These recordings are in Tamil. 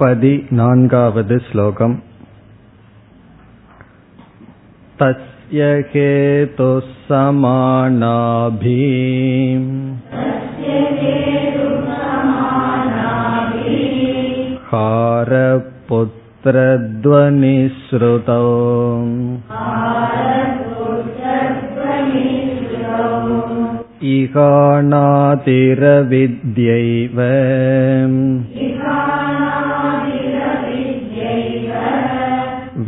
14வது ஸ்லோகம். தஸ்ய கேது சமானாபி ஹார புத்ரத்வனி ஸ்ருதோ ஈகாநாதிரவித்யைவ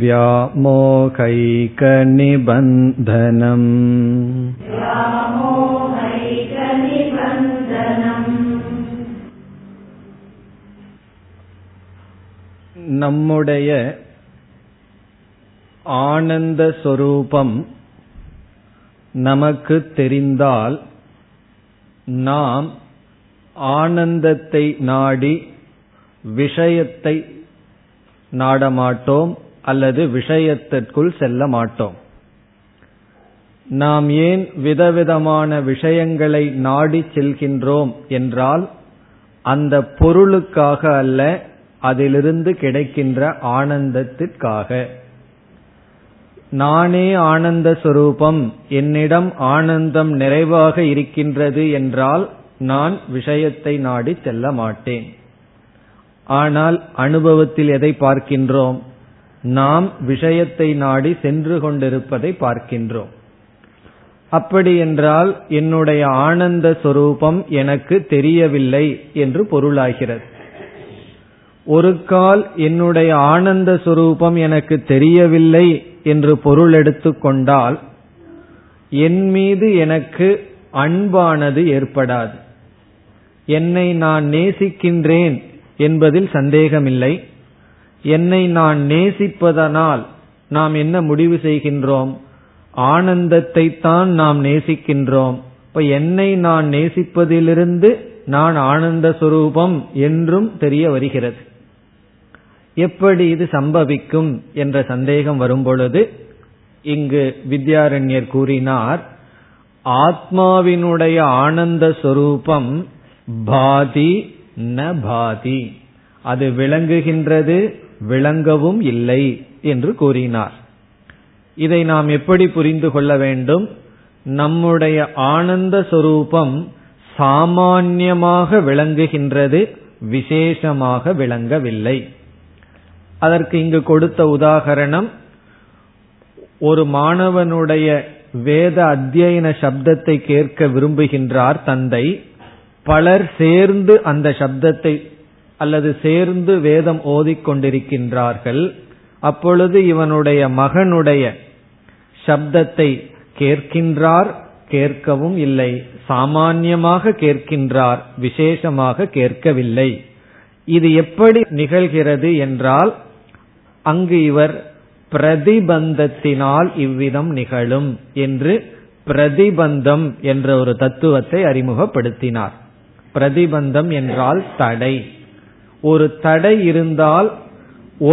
வியாமோகைக நிபந்தனம். நம்முடைய ஆனந்த சொரூபம் நமக்கு தெரிந்தால் நாம் ஆனந்தத்தை நாடி விஷயத்தை நாடமாட்டோம் அல்லது விஷயத்திற்குள் செல்ல மாட்டோம். நாம் ஏன் விதவிதமான விஷயங்களை நாடி செல்கின்றோம் என்றால் அந்த பொருளுக்காக அல்ல, அதிலிருந்து கிடைக்கின்ற ஆனந்தத்திற்காக. நானே ஆனந்த சொரூபம், என்னிடம் ஆனந்தம் நிறைவாக இருக்கின்றது என்றால் நான் விஷயத்தை நாடி செல்ல மாட்டேன். ஆனால் அனுபவத்தில் எதை பார்க்கின்றோம்? நாம் விஷயத்தை நாடி சென்று கொண்டிருப்பதை பார்க்கின்றோம். அப்படி என்றால் என்னுடைய ஆனந்த சொரூபம் எனக்கு தெரியவில்லை என்று பொருளாகிறது. ஒரு கால் என்னுடைய ஆனந்த சொரூபம் எனக்கு தெரியவில்லை என்று பொருள் எடுத்துக்கொண்டால் என் மீது எனக்கு அன்பானது ஏற்படாது. என்னை நான் நேசிக்கின்றேன் என்பதில் சந்தேகமில்லை. என்னை நான் நேசிப்பதனால் நாம் என்ன முடிவு செய்கின்றோம்? ஆனந்தத்தைத்தான் நாம் நேசிக்கின்றோம். இப்ப என்னை நான் நேசிப்பதிலிருந்து நான் ஆனந்த சுரூபம் என்றும் தெரிய வருகிறது. எப்படி இது சம்பவிக்கும் என்ற சந்தேகம் வரும்பொழுது இங்கு வித்யாரண்யர் கூறினார், ஆத்மாவினுடைய ஆனந்த சொரூபம் பாதி ந பாதி, அது விளங்குகின்றது விளங்கவும் இல்லை என்று கூறினார். இதை நாம் எப்படி புரிந்து கொள்ள வேண்டும்? நம்முடைய ஆனந்த சொரூபம் சாமான்யமாக விளங்குகின்றது, விசேஷமாக விளங்கவில்லை. அதற்கு இங்கு கொடுத்த உதாகரணம், ஒரு மாணவனுடைய வேத அத்தியன சப்தத்தை கேட்க விரும்புகின்றார் தந்தை. பலர் சேர்ந்து அந்த சப்தத்தை அல்லது சேர்ந்து வேதம் ஓதிக்கொண்டிருக்கின்றார்கள். அப்பொழுது இவனுடைய மகனுடைய சப்தத்தை கேட்கின்றார், கேட்கவும் இல்லை. சாமான்யமாக கேட்கின்றார், விசேஷமாக கேட்கவில்லை. இது எப்படி நிகழ்கிறது என்றால், அங்கு இவர் பிரதிபந்தத்தினால் இவ்விதம் நிகழும் என்று பிரதிபந்தம் என்ற ஒரு தத்துவத்தை அறிமுகப்படுத்தினார். பிரதிபந்தம் என்றால் தடை. ஒரு தடை இருந்தால்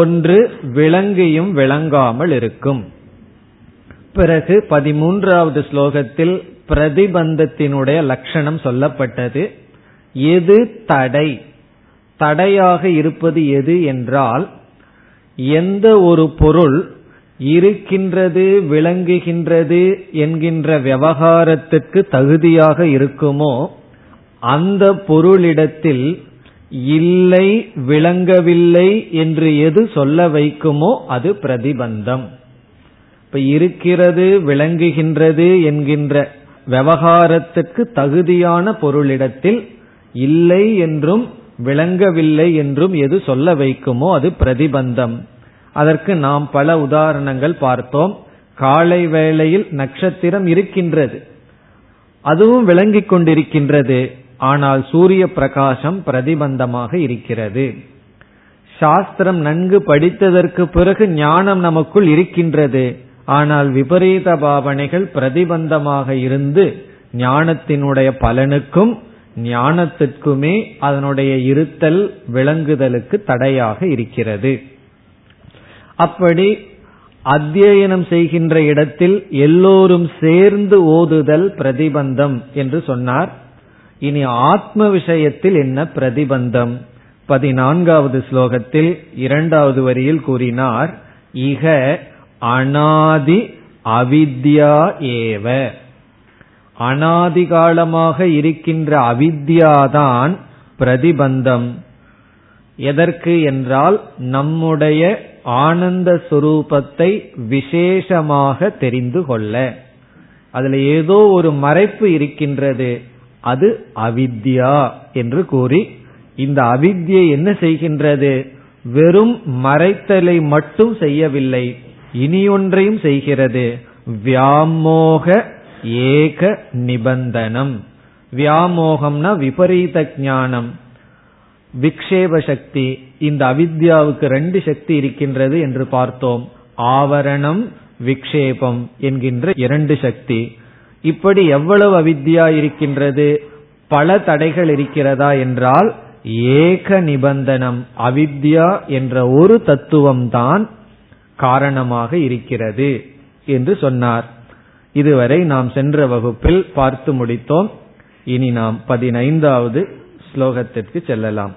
ஒன்று விளங்கியும் விளங்காமல் இருக்கும். பிறகு 13வது ஸ்லோகத்தில் பிரதிபந்தத்தினுடைய லட்சணம் சொல்லப்பட்டது. எது தடை? தடையாக இருப்பது எது என்றால், எந்த ஒரு பொருள் இருக்கின்றது விளங்குகின்றது என்கின்ற விவகாரத்துக்கு தகுதியாக இருக்குமோ அந்த பொருளிடத்தில் இல்லை விளங்கவில்லை என்று எது சொல்ல வைக்குமோ அது பிரதிபந்தம். இப்ப இருக்கிறது விளங்குகின்றது என்கின்ற விவகாரத்துக்கு தகுதியான பொருளிடத்தில் இல்லை என்றும் விளங்கவில்லை என்றும் எது சொல்ல வைக்குமோ அது பிரதிபந்தம். அதற்கு நாம் பல உதாரணங்கள் பார்த்தோம். காலை வேளையில் நட்சத்திரம் இருக்கின்றது, அதுவும் விளங்கிக் கொண்டிருக்கின்றது. ஆனால் சூரிய பிரகாசம் பிரதிபந்தமாக இருக்கிறது. சாஸ்திரம் நன்கு படித்ததற்கு பிறகு ஞானம் நமக்குள் இருக்கின்றது. ஆனால் விபரீத பாவனைகள் பிரதிபந்தமாக இருந்து ஞானத்தினுடைய பலனுக்கும் ஞானத்திற்குமே அதனுடைய இருத்தல் விளங்குதலுக்கு தடையாக இருக்கிறது. அப்படி அத்தியனம் செய்கின்ற இடத்தில் எல்லோரும் சேர்ந்து ஓதுதல் பிரதிபந்தம் என்று சொன்னார். இனி ஆத்ம விஷயத்தில் என்ன பிரதிபந்தம்? 14வது ஸ்லோகத்தில் இரண்டாவது வரியில் கூறினார், இக அநாதி அவித்யா ஏவ, அநாதிகாலமாக இருக்கின்ற அவித்யாதான் பிரதிபந்தம். எதற்கு என்றால் நம்முடைய ஆனந்த சுரூபத்தை விசேஷமாக தெரிந்து கொள்ள. அதுல ஏதோ ஒரு மறைப்பு இருக்கின்றது, அது அவித்யா என்று கூறி, இந்த அவித்யை என்ன செய்கின்றது, வெறும் மறைத்தலை மட்டும் செய்யவில்லை, இனியொன்றையும் செய்கிறது. வியாமோக ஏக நிபந்தனம். வியாமோகம்னா விபரீத ஞானம், விக்ஷேப சக்தி. இந்த அவித்யாவுக்கு ரெண்டு சக்தி இருக்கின்றது என்று பார்த்தோம், ஆவரணம் விக்ஷேபம் என்கின்ற இரண்டு சக்தி. இப்படி எவ்வளவு அவித்யா இருக்கின்றது, பல தடைகள் இருக்கிறதா என்றால் ஏக நிபந்தனம், அவித்யா என்ற ஒரு தத்துவம்தான் காரணமாக இருக்கிறது என்று சொன்னார். இதுவரை நாம் சென்ற வகுப்பில் பார்த்து முடித்தோம். இனி நாம் 15வது ஸ்லோகத்திற்கு செல்லலாம்.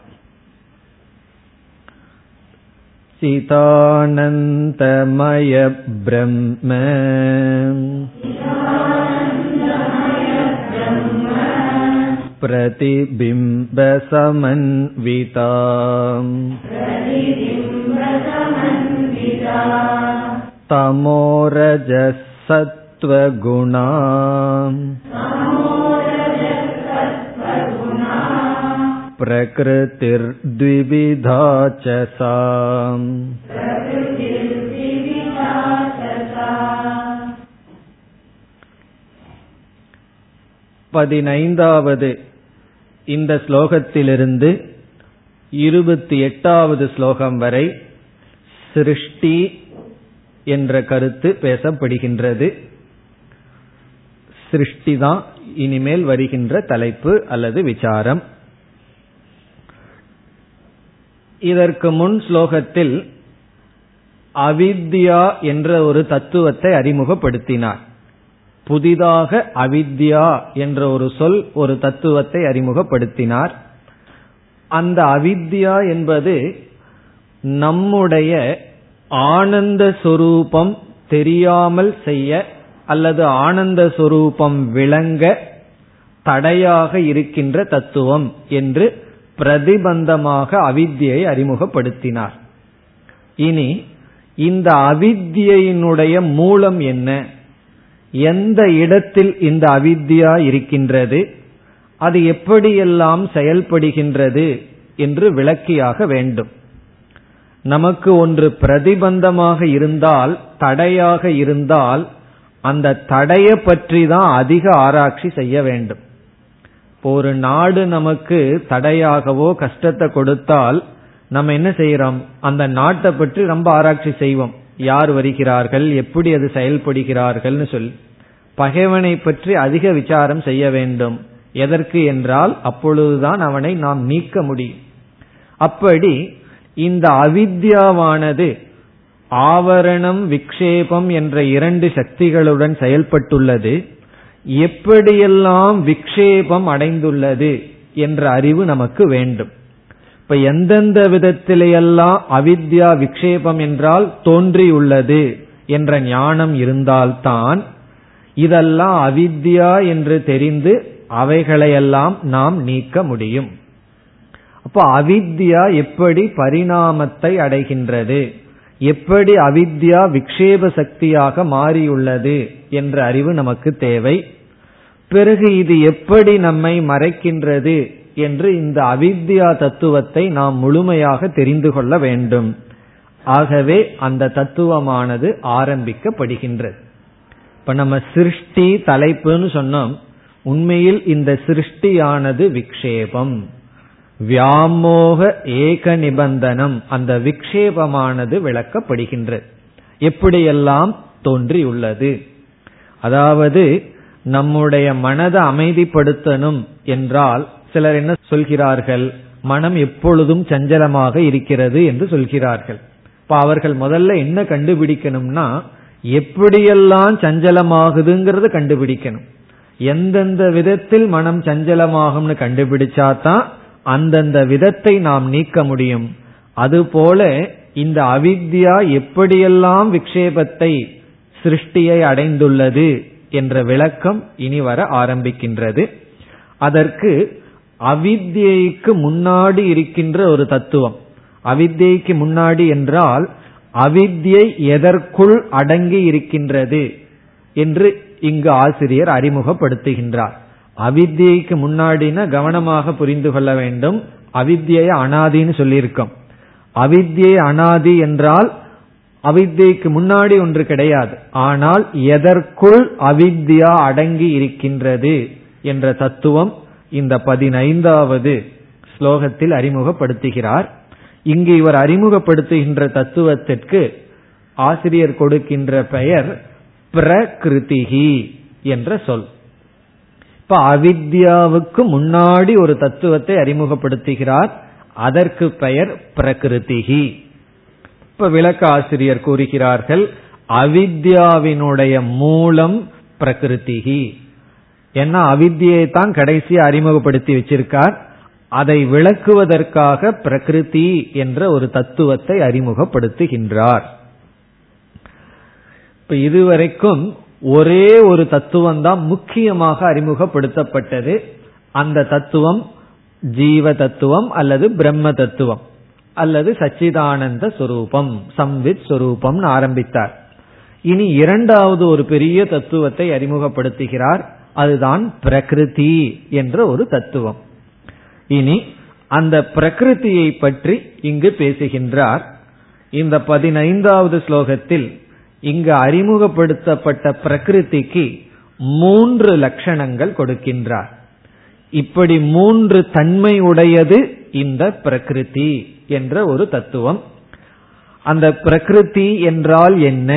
சிதானந்தமய பிரம்ம பிரதிபிம்ப சமன்விதாம் தமோரஜஸ் சத்வகுணாம் பிரகிருதிர் த்விவிதா ச சாம். பதினைந்தாவது இந்த ஸ்லோகத்திலிருந்து 28வது ஸ்லோகம் வரை சிருஷ்டி என்ற கருத்து பேசப்படுகின்றது. சிருஷ்டிதான் இனிமேல் வருகின்ற தலைப்பு அல்லது விசாரம். இதற்கு முன் ஸ்லோகத்தில் அவித்யா என்ற ஒரு தத்துவத்தை அறிமுகப்படுத்தினார். புதிதாக அவித்யா என்ற ஒரு சொல், ஒரு தத்துவத்தை அறிமுகப்படுத்தினார். அந்த அவித்யா என்பது நம்முடைய ஆனந்த சொரூபம் தெரியாமல் செய்ய அல்லது ஆனந்த சொரூபம் விளங்க தடையாக இருக்கின்ற தத்துவம் என்று பிரதிபந்தமாக அவித்யை அறிமுகப்படுத்தினார். இனி இந்த அவித்யினுடைய மூலம் என்ன, எந்த இடத்தில் இந்த அவித்யா இருக்கின்றது, அது எப்படியெல்லாம் செயல்படுகின்றது என்று விளக்கியாக வேண்டும். நமக்கு ஒன்று பிரதிபந்தமாக இருந்தால், தடையாக இருந்தால், அந்த தடையை பற்றி தான் அதிக ஆராய்ச்சி செய்ய வேண்டும். ஒரு நாடு நமக்கு தடையாகவோ கஷ்டத்தை கொடுத்தால் நம்ம என்ன செய்யறோம், அந்த நாட்டை பற்றி ரொம்ப ஆராய்ச்சி செய்வோம். யார் வருகிறார்கள், எப்படி அது செயல்படுகிறார்கள் சொல்லி பகைவனை பற்றி அதிக விசாரம் செய்ய வேண்டும். எதற்கு என்றால் அப்பொழுதுதான் அவனை நாம் நீக்க முடியும். அப்படி இந்த அவித்யாவானது ஆவரணம் விக்ஷேபம் என்ற இரண்டு சக்திகளுடன் செயல்பட்டுள்ளது. எப்படியெல்லாம் விக்ஷேபம் அடைந்துள்ளது என்ற அறிவு நமக்கு வேண்டும். இப்ப எந்தெந்த விதத்திலேயெல்லாம் அவித்யா விக்ஷேபம் என்றால் தோன்றியுள்ளது என்ற ஞானம் இருந்தால்தான் இதெல்லாம் அவித்யா என்று தெரிந்து அவைகளையெல்லாம் நாம் நீக்க முடியும். அப்போ அவித்யா எப்படி பரிணாமத்தை அடைகின்றது, எப்படி அவித்யா விக்ஷேப சக்தியாக மாறியுள்ளது என்ற அறிவு நமக்கு தேவை. பிறகு இது எப்படி நம்மை மறைக்கின்றது என்று இந்த அவித்யா தத்துவத்தை நாம் முழுமையாக தெரிந்து கொள்ள வேண்டும். ஆகவே அந்த தத்துவமானது ஆரம்பிக்கப்படுகின்றது. இப்ப நம்ம சிருஷ்டி தலைப்புன்னு சொன்னோம். உண்மையில் இந்த சிருஷ்டியானது விக்ஷேபம், வியாமோக ஏக நிபந்தனம், அந்த விக்ஷேபமானது விளக்கப்படுகின்றது. எப்படியெல்லாம் தோன்றியுள்ளது, அதாவது நம்முடைய மனதை அமைதிப்படுத்தணும் என்றால் சிலர் என்ன சொல்கிறார்கள், மனம் எப்பொழுதும் சஞ்சலமாக இருக்கிறது என்று சொல்கிறார்கள். இப்ப அவர்கள் முதல்ல என்ன கண்டுபிடிக்கணும்னா, எப்படியெல்லாம் சஞ்சலமாகுதுங்கிறத கண்டுபிடிக்கணும். எந்தெந்த விதத்தில் மனம் சஞ்சலமாகும்னு கண்டுபிடிச்சாதான் அந்தந்த விதத்தை நாம் நீக்க முடியும். அதுபோல இந்த அவித்யா எப்படியெல்லாம் விக்ஷேபத்தை சிருஷ்டியை அடைந்துள்ளது என்ற விளக்கம் இனி வர ஆரம்பிக்கின்றது. அதற்கு அவித்யைக்கு முன்னாடி இருக்கின்ற ஒரு தத்துவம், அவித்யைக்கு முன்னாடி என்றால் அவித்யை எதற்குள் அடங்கி இருக்கின்றது என்று இங்கு ஆசிரியர் அறிமுகப்படுத்துகின்றார். அவித்யைக்கு முன்னாடினா கவனமாக புரிந்து கொள்ள வேண்டும். அவித்யை அனாதின்னு சொல்லியிருக்கோம். அவித்யை அனாதி என்றால் அவித்யைக்கு முன்னாடி ஒன்று கிடையாது, ஆனால் எதற்குள் அவித்யா அடங்கி இருக்கின்றது என்ற தத்துவம் இந்த 15வது ஸ்லோகத்தில் அறிமுகப்படுத்துகிறார். இங்கு இவர் அறிமுகப்படுத்துகின்ற தத்துவத்திற்கு ஆசிரியர் கொடுக்கின்ற பெயர் பிரகிருதிஹி என்ற சொல். இப்ப அவித்யாவுக்கு முன்னாடி ஒரு தத்துவத்தை அறிமுகப்படுத்துகிறார், அதற்கு பெயர் பிரகிருதிஹி. இப்ப விளக்க ஆசிரியர் கூறுகிறார்கள், அவித்யாவினுடைய மூலம் பிரகிருதிஹி. ஏன்னா அவித்யை தான் கடைசியை அறிமுகப்படுத்தி வச்சிருக்கார். அதை விளக்குவதற்காக பிரகிருதி என்ற ஒரு தத்துவத்தை அறிமுகப்படுத்துகின்றார். இப்ப இதுவரைக்கும் ஒரே ஒரு தத்துவம் தான் முக்கியமாக அறிமுகப்படுத்தப்பட்டது. அந்த தத்துவம் ஜீவ தத்துவம் அல்லது பிரம்ம தத்துவம் அல்லது சச்சிதானந்த சொரூபம், சம்வித் சொரூபம் ஆரம்பித்தார். இனி இரண்டாவது ஒரு பெரிய தத்துவத்தை அறிமுகப்படுத்துகிறார், அதுதான் பிரகிருதி என்ற ஒரு தத்துவம். இனி அந்த பிரகிருதியை பற்றி இங்கு பேசுகின்றார். இந்த 15வது ஸ்லோகத்தில் இங்கு அறிமுகப்படுத்தப்பட்ட பிரகிருதிக்கு 3 லட்சணங்கள் கொடுக்கின்றார். இப்படி 3 தன்மை உடையது இந்த பிரகிருதி என்ற ஒரு தத்துவம். அந்த பிரகிருதி என்றால் என்ன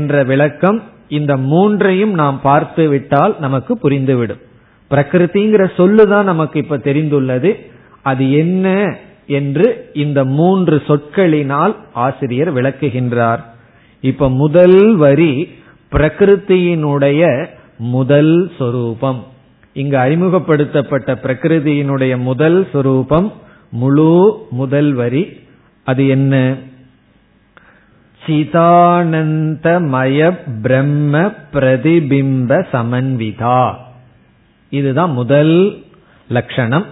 என்ற விளக்கம் இந்த 3ஐயும் நாம் பார்த்து விட்டால் நமக்கு புரிந்துவிடும். பிரகிருதிங்கிற சொல்லுதான் நமக்கு இப்ப தெரிந்துள்ளது. அது என்ன என்று இந்த 3 சொற்களினால் ஆசிரியர் விளக்குகின்றார். இப்ப முதல் வரி பிரகிருதியினுடைய முதல் சொரூபம். இங்கு அறிமுகப்படுத்தப்பட்ட பிரகிருதியினுடைய முதல் சொரூபம், முழு முதல் வரி அது என்ன? சிதானந்தமய பிரம்ம பிரதிபிம்ப சமன்விதா. இதுதான் முதல் லட்சணம்.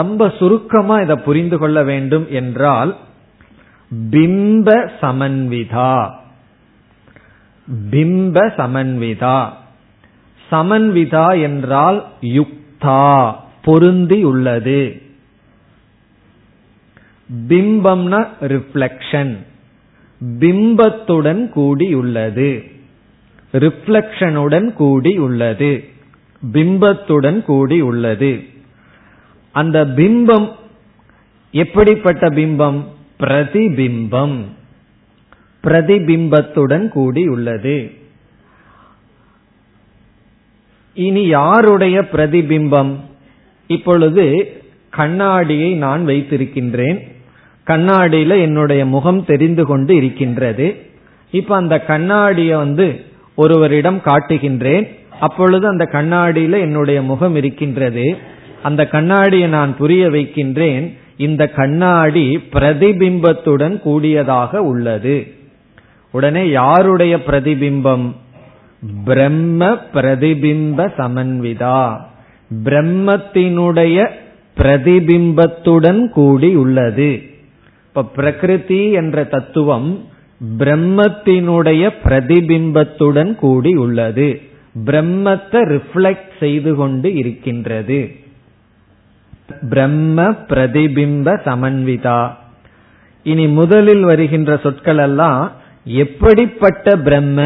ரொம்ப சுருக்கமா இதை புரிந்து கொள்ள வேண்டும் என்றால், பிம்ப சமன்விதா. பிம்ப சமன்விதா, சமன்விதா என்றால் யுக்தா, பொருந்தி உள்ளது. பிம்பம்னா ரிஃப்ளெக்ஷன், பிம்பத்துடன் கூடியுள்ளது, ரிஃப்ளெக்ஷனுடன் கூடியுள்ளது, பிம்பத்துடன் கூடியுள்ளது. அந்த பிம்பம் எப்படிப்பட்ட பிம்பம்? பிரதிபிம்பம், பிரதிபிம்பத்துடன் கூடியுள்ளது. இனி யாருடைய பிரதிபிம்பம்? இப்பொழுது கண்ணாடியை நான் வைத்திருக்கின்றேன், கண்ணாடியில என்னுடைய முகம் தெரிந்து கொண்டு இருக்கின்றது. இப்ப அந்த கண்ணாடியை ஒருவரிடம் காட்டுகின்றேன், அப்பொழுது அந்த கண்ணாடியில என்னுடைய முகம் இருக்கின்றது. அந்த கண்ணாடியை நான் புரிய வைக்கின்றேன், இந்த கண்ணாடி பிரதிபிம்பத்துடன் கூடியதாக உள்ளது. உடனே யாருடைய பிரதிபிம்பம்? பிரம்ம பிரதிபிம்ப சமன்விதா, பிரம்மத்தினுடைய பிரதிபிம்பத்துடன் கூடியுள்ளது. இப்ப பிரகிருதி என்ற தத்துவம் பிரம்மத்தினுடைய பிரதிபிம்பத்துடன் கூடியுள்ளது, பிரம்மத்தை ரிஃப்ளெக்ட் செய்து கொண்டு இருக்கின்றது. பிரம்ம பிரதிபிம்ப சமன்விதா. இனி முதலில் வருகின்ற சொற்கள் எல்லாம் எப்படிப்பட்ட பிரம்ம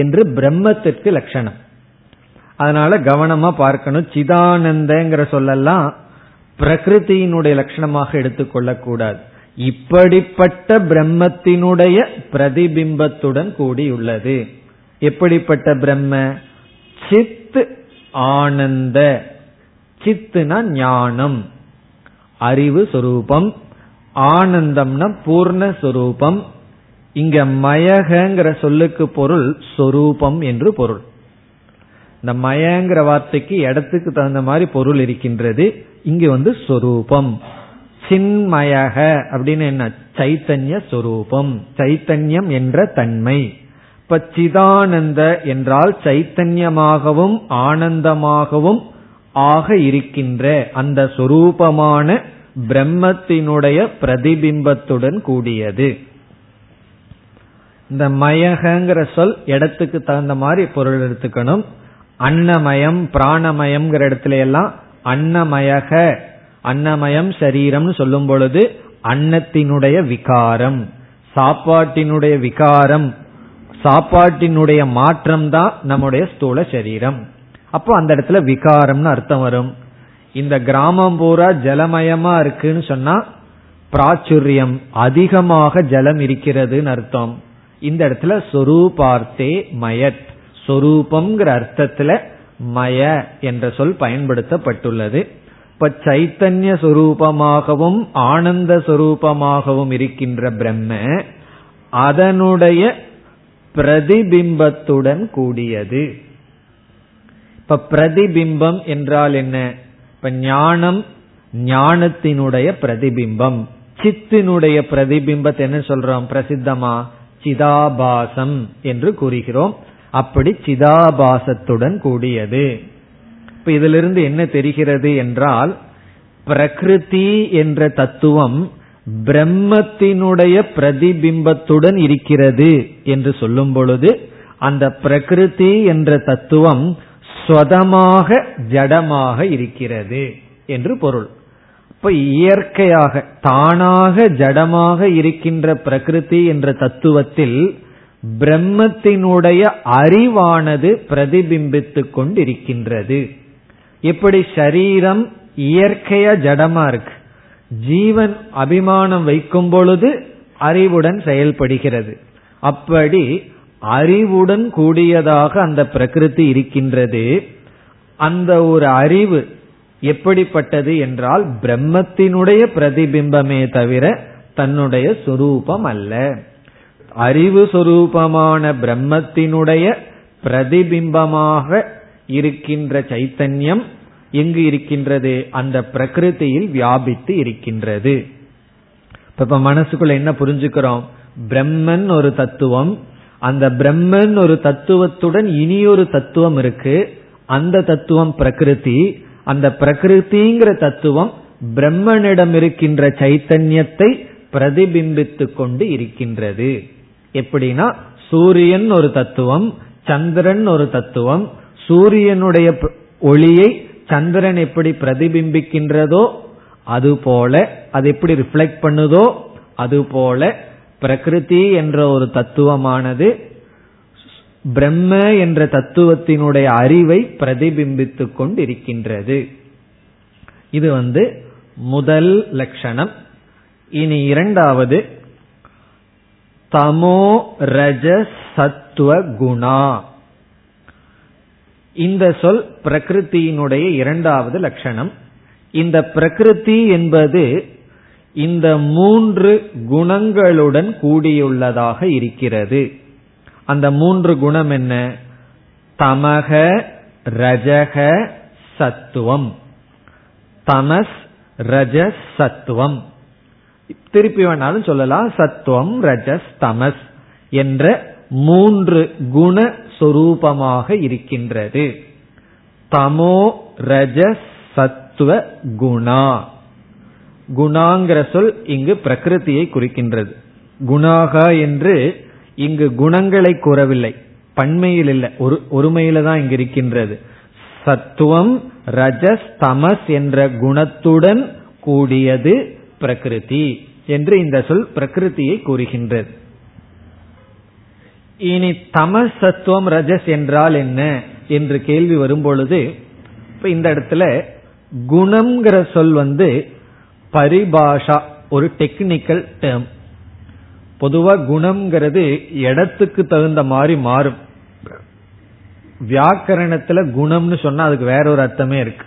என்று பிரம்மத்திற்கு லட்சணம். அதனால கவனமா பார்க்கணும். சிதானந்தங்கிற சொல்லலாம் பிரகிருதியினுடைய லட்சணமாக எடுத்துக்கொள்ள கூடாது. இப்படிப்பட்ட பிரம்மத்தினுடைய பிரதிபிம்பத்துடன் கூடியுள்ளது. எப்படிப்பட்ட பிரம்ம? சித் ஆனந்த, சித்துனா ஞானம், அறிவு சொரூபம், ஆனந்தம்னா பூர்ணஸ்வரூபம். இங்க மயகங்கிற சொல்லுக்கு பொருள் சொரூபம் என்று பொருள். இந்த மயங்கிற வார்த்தைக்கு இடத்துக்கு தகுந்த மாதிரி பொருள் இருக்கின்றது. இங்கு வந்து ஸ்வரூபம் சின்மயக அப்படின்னு என்ன, சைத்தன்ய ஸ்வரூபம், சைத்தன்யம் என்ற தன்மை. இப்ப சிதானந்த என்றால் சைத்தன்யமாகவும் ஆனந்தமாகவும் ஆக இருக்கின்ற அந்த சொரூபமான பிரம்மத்தினுடைய பிரதிபிம்பத்துடன் கூடியது. இந்த மயகங்கிற சொல் இடத்துக்கு தகுந்த மாதிரி பொருள் எடுத்துக்கணும். அன்னமயம் பிராணமயம்ங்கிற இடத்துல எல்லாம் அன்னமயக, அன்னமயம் சரீரம்னு சொல்லும் பொழுது அன்னத்தினுடைய விகாரம், சாப்பாட்டினுடைய விகாரம், சாப்பாட்டினுடைய மாற்றம் தான் நம்முடைய ஸ்தூல சரீரம். அப்போ அந்த இடத்துல விகாரம்னு அர்த்தம் வரும். இந்த கிராமம் பூரா ஜலமயமா இருக்குன்னு சொன்னா பிராச்சுரியம், அதிகமாக ஜலம் இருக்கிறதுன்னு அர்த்தம். இந்த இடத்துல சொரூபார்த்தே மயத், சொரூபம்ங்கிற அர்த்தத்துல மய என்ற சொல் பயன்படுத்தப்பட்டுள்ளது. இப்ப சைத்தன்ய சொரூபமாகவும் ஆனந்த சொரூபமாகவும் இருக்கின்ற பிரம்ம அதனுடைய பிரதிபிம்பத்துடன் கூடியது. இப்ப பிரதிபிம்பம் என்றால் என்ன? இப்ப ஞானம் ஞானத்தினுடைய பிரதிபிம்பம், சித்தினுடைய பிரதிபிம்பத்தை என்ன சொல்றோம் பிரசித்தமா சிதாபாசம் என்று கூறுகிறோம். அப்படி சிதாபாசத்துடன் கூடியது. இப்ப இதிலிருந்து என்ன தெரிகிறது என்றால் பிரகிருதி என்ற தத்துவம் பிரம்மத்தினுடைய பிரதிபிம்பத்துடன் இருக்கிறது என்று சொல்லும் பொழுது அந்த பிரகிருதி என்ற தத்துவம் ஸ்வதமாக ஜடமாக இருக்கிறது என்று பொருள். இப்ப இயற்கையாக தானாக ஜடமாக இருக்கின்ற பிரகிருதி என்ற தத்துவத்தில் பிரம்மத்தினுடைய அறிவானது பிரதிபிம்பித்துக் கொண்டிருக்கின்றது. எப்படி சரீரம் இயற்கையா ஜடமா இருக்கு, ஜீவன் அபிமானம் வைக்கும் பொழுது அறிவுடன் செயல்படுகிறது, அப்படி அறிவுடன் கூடியதாக அந்த பிரகிருதி இருக்கின்றது. அந்த ஒரு அறிவு எப்படிப்பட்டது என்றால் பிரம்மத்தினுடைய பிரதிபிம்பமே தவிர தன்னுடைய சொரூபம் அல்ல. அறிவு சொரூபமான பிரம்மத்தினுடைய பிரதிபிம்பமாக இருக்கின்ற சைத்தன்யம் எங்கு இருக்கின்றது? அந்த பிரகிருதியில் வியாபித்து இருக்கின்றது. இப்ப மனசுக்குள்ள என்ன புரிஞ்சுக்கிறோம்? பிரம்மன் ஒரு தத்துவம், அந்த பிரம்மன் ஒரு தத்துவத்துடன் இனியொரு தத்துவம் இருக்கு, அந்த தத்துவம் பிரகிருதி. அந்த பிரகிருதிங்கிற தத்துவம் பிரம்மனிடம் இருக்கின்ற சைத்தன்யத்தை பிரதிபிம்பித்து கொண்டு இருக்கின்றது. எப்படின்னா சூரியன் ஒரு தத்துவம், சந்திரன் ஒரு தத்துவம். சூரியனுடைய ஒளியை சந்திரன் எப்படி பிரதிபிம்பிக்கின்றதோ அதுபோல, அது எப்படி ரிஃப்ளெக்ட் பண்ணுதோ அதுபோல பிரகிருதி என்ற ஒரு தத்துவமானது பிரம்ம என்ற தத்துவத்தினுடைய அறிவை பிரதிபிம்பித்துக் கொண்டிருக்கின்றது. இது வந்து முதல் லட்சணம். இனி இரண்டாவது, தமோ ரஜ சத்துவ குணா. இந்த சொல் பிரகிருத்தியினுடைய இரண்டாவது லட்சணம். இந்த பிரகிருதி என்பது இந்த மூன்று குணங்களுடன் கூடியுள்ளதாக இருக்கிறது. அந்த மூன்று குணம் என்ன? தமக ரஜக சத்துவம், தமஸ் ரஜஸ் சத்துவம். திருப்பி வேணாலும் சொல்லலாம் சத்துவம் ரஜஸ் தமஸ் என்ற மூன்று குண சொரூபமாக இருக்கின்றது. தமோ ரஜஸ் சத்துவ குணா. குணாங்கிற சொல் இங்கு பிரகிருதியை குறிக்கின்றது. குணாகா என்று இங்கு குணங்களை கூறவில்லை, பன்மையில் இல்லை, ஒருமையில தான் இங்கு இருக்கின்றது. சத்துவம் ரஜஸ் தமஸ் என்ற குணத்துடன் கூடியது பிரகிருதி என்று இந்த சொல் பிரகிருதியை கூறுகின்றது. இனி தமஸ் சத்துவம் ரஜஸ் என்றால் என்ன என்று கேள்வி வரும்பொழுது இந்த இடத்துல குணம்ங்கிற சொல் வந்து பரிபாஷா, ஒரு டெக்னிக்கல் டேர்ம். பொதுவா குணம்ங்கிறது இடத்துக்கு தகுந்த மாதிரி மாறும். வியாக்கரணத்துல குணம்னு சொன்னா அதுக்கு வேற ஒரு அர்த்தமே இருக்கு.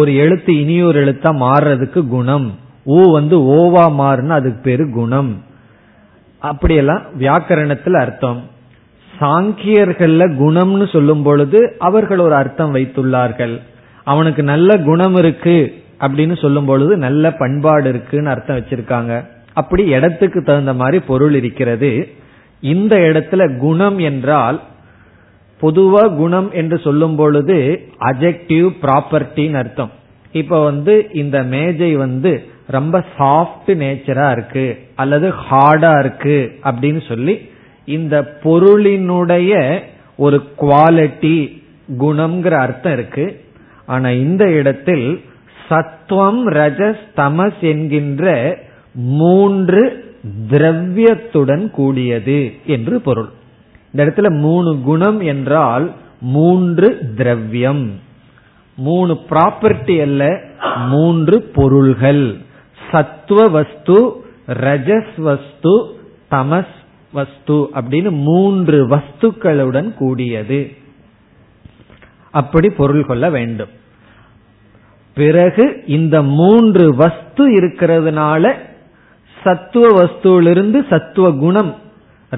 ஒரு எழுத்து இனியொரு எழுத்தா மாறுறதுக்கு குணம். ஊ வந்து ஓவா மாறுனா அதுக்கு பேரு குணம். அப்படியெல்லாம் வியாக்கரணத்துல அர்த்தம். சாங்கியர்கள்ல குணம்னு சொல்லும் பொழுது அவர்கள் ஒரு அர்த்தம் வைத்துள்ளார்கள். அவனுக்கு நல்ல குணம் இருக்கு அப்படின்னு சொல்லும் பொழுது நல்ல பண்பாடு இருக்குன்னு அர்த்தம் வச்சிருக்காங்க. அப்படி இடத்துக்கு தகுந்த மாதிரி பொருள் இருக்கிறது. இந்த இடத்துல குணம் என்றால் பொதுவா குணம் என்று சொல்லும் பொழுது அட்ஜெக்டிவ் ப்ராப்பர்ட்டின்னு அர்த்தம். இப்ப இந்த மேஜை ரொம்ப சாஃப்ட் நேச்சரா இருக்கு அல்லது ஹார்டா இருக்கு அப்படின்னு சொல்லி இந்த பொருளினுடைய ஒரு குவாலிட்டி குணம்ங்கிற அர்த்தம் இருக்கு. ஆனா இந்த இடத்தில் சத்துவம் ரஜஸ் தமஸ் என்கின்ற மூன்று திரவியத்துடன் கூடியது என்று பொருள். இந்த இடத்துல மூணு குணம் என்றால் மூன்று திரவியம், மூணு ப்ராப்பர்ட்டி அல்ல, மூன்று பொருள்கள். சத்துவ வஸ்து, ரஜஸ் வஸ்து, தமஸ் வஸ்து அப்படின்னு மூன்று வஸ்துக்களுடன் கூடியது. அப்படி பொருள் கொள்ள வேண்டும். பிறகு இந்த மூன்று வஸ்து இருக்கிறதுனால சத்துவ வஸ்துவிலிருந்து சத்துவ குணம்,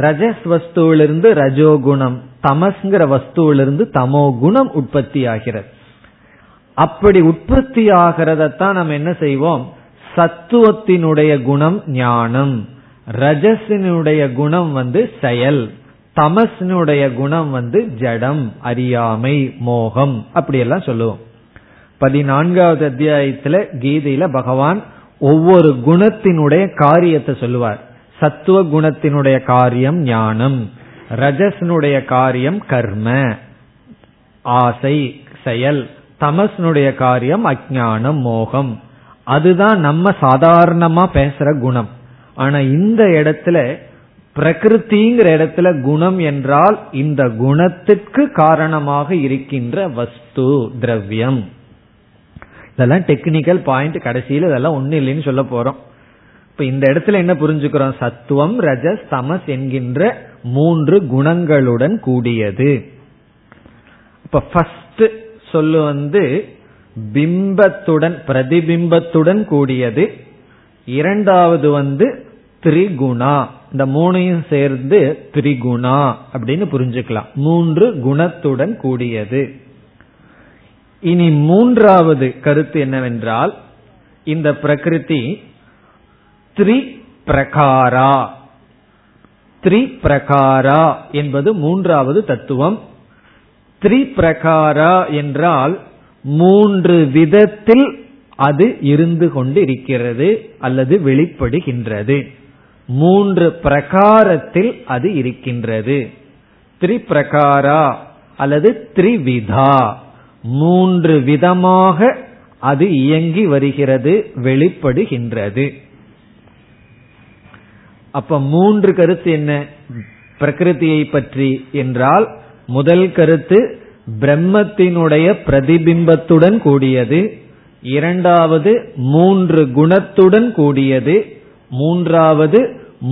ரஜஸ் வஸ்துவிலிருந்து ரஜோகுணம், தமஸ்ங்கிற வஸ்துவிலிருந்து தமோ குணம் உற்பத்தி ஆகிறது. அப்படி உற்பத்தி ஆகிறதத்தான் நம்ம என்ன செய்வோம்? சத்துவத்தினுடைய குணம் ஞானம், ரஜசினுடைய குணம் செயல், தமசினுடைய குணம் ஜடம், அறியாமை, மோகம், அப்படியெல்லாம் சொல்லுவோம். 14வது அத்தியாயத்துல கீதையில பகவான் ஒவ்வொரு குணத்தினுடைய காரியத்தை சொல்லுவார். சத்துவ குணத்தினுடைய காரியம் ஞானம், ரஜசினுடைய காரியம் கர்ம ஆசை செயல், தமசினுடைய காரியம் அஜ்ஞானம் மோகம். அதுதான் நம்ம சாதாரணமா பேசுற குணம். ஆனா இந்த இடத்துல பிரகிருதிங்கிற இடத்துல குணம் என்றால் இந்த குணத்திற்கு காரணமாக இருக்கின்ற வஸ்து திரவியம். இதெல்லாம் டெக்னிக்கல் பாயிண்ட். கடைசியில் இதெல்லாம் ஒண்ணு இல்லைன்னு சொல்ல போறோம். இப்ப இந்த இடத்துல என்ன புரிஞ்சுக்கிறோம்? சத்துவம் ரஜஸ் தமஸ் என்கின்ற மூன்று குணங்களுடன் கூடியது. இப்ப ஃபர்ஸ்ட் சொல்லு பிம்பத்துடன் பிரதிபிம்பத்துடன் கூடியது. இரண்டாவது திரிகுணா, இந்த மூணையும் சேர்ந்து திரிகுணா அப்படின்னு புரிஞ்சுக்கலாம், மூன்று குணத்துடன் கூடியது. இனி மூன்றாவது கருத்து என்னவென்றால், இந்த பிரகிருதி திரிபிரகாரா. திரிபிரகாரா என்பது மூன்றாவது தத்துவம். திரிபிரகாரா என்றால் மூன்று விதத்தில் அது இருந்து கொண்டிருக்கிறது அல்லது வெளிப்படுகின்றது. மூன்று பிரகாரத்தில் அது இருக்கின்றது. திரிபிரகாரா அல்லது திரிவிதா, மூன்று விதமாக அது இயங்கி வருகிறது, வெளிப்படுகின்றது. அப்ப மூன்று கருத்து என்ன பிரகிருதியை பற்றி என்றால், முதல் கருத்து பிரம்மத்தினுடைய பிரதிபிம்பத்துடன் கூடியது, இரண்டாவது மூன்று குணத்துடன் கூடியது, மூன்றாவது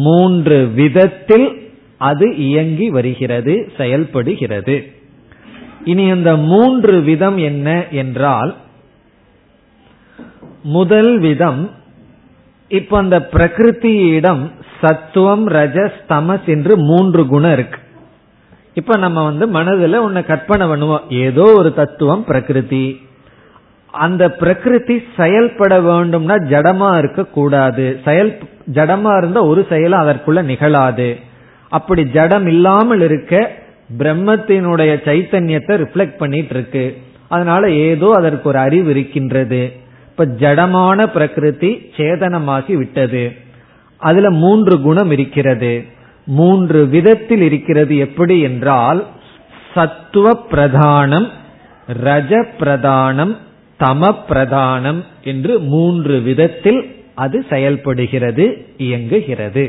மூன்று விதத்தில் அது இயங்கி வருகிறது, செயல்படுகிறது. இனி அந்த மூன்று விதம் என்ன என்றால், முதல் விதம், இப்ப அந்த பிரகிருதியிடம் சத்துவம் ரஜஸ் தமஸ் என்று மூன்று குணம் இருக்கு. இப்ப நம்ம மனதுல உன்னை கற்பனை பண்ணுவோம், ஏதோ ஒரு தத்துவம் பிரகிருதி, அந்த பிரகிருதி செயல்பட வேண்டும்னா ஜடமா இருக்க கூடாது. ஜடமா இருந்தா ஒரு செயலும் அதற்குள்ள நிகழாது. அப்படி ஜடம் இல்லாமல் இருக்க பிரம்மத்தினுடைய சைத்தன்யத்தை ரிஃப்ளெக்ட் பண்ணிட்டு இருக்கு. அதனால ஏதோ அதற்கு ஒரு அறிவு இருக்கின்றது. இப்ப ஜடமான பிரகிருதி சேதனமாகி விட்டது. அதுல மூன்று குணம் இருக்கிறது, மூன்று விதத்தில் இருக்கிறது. எப்படி என்றால் சத்துவ பிரதானம், ரஜ பிரதானம், தம பிரதானம் என்று மூன்று விதத்தில் அது செயல்படுகிறது, இயங்குகிறது.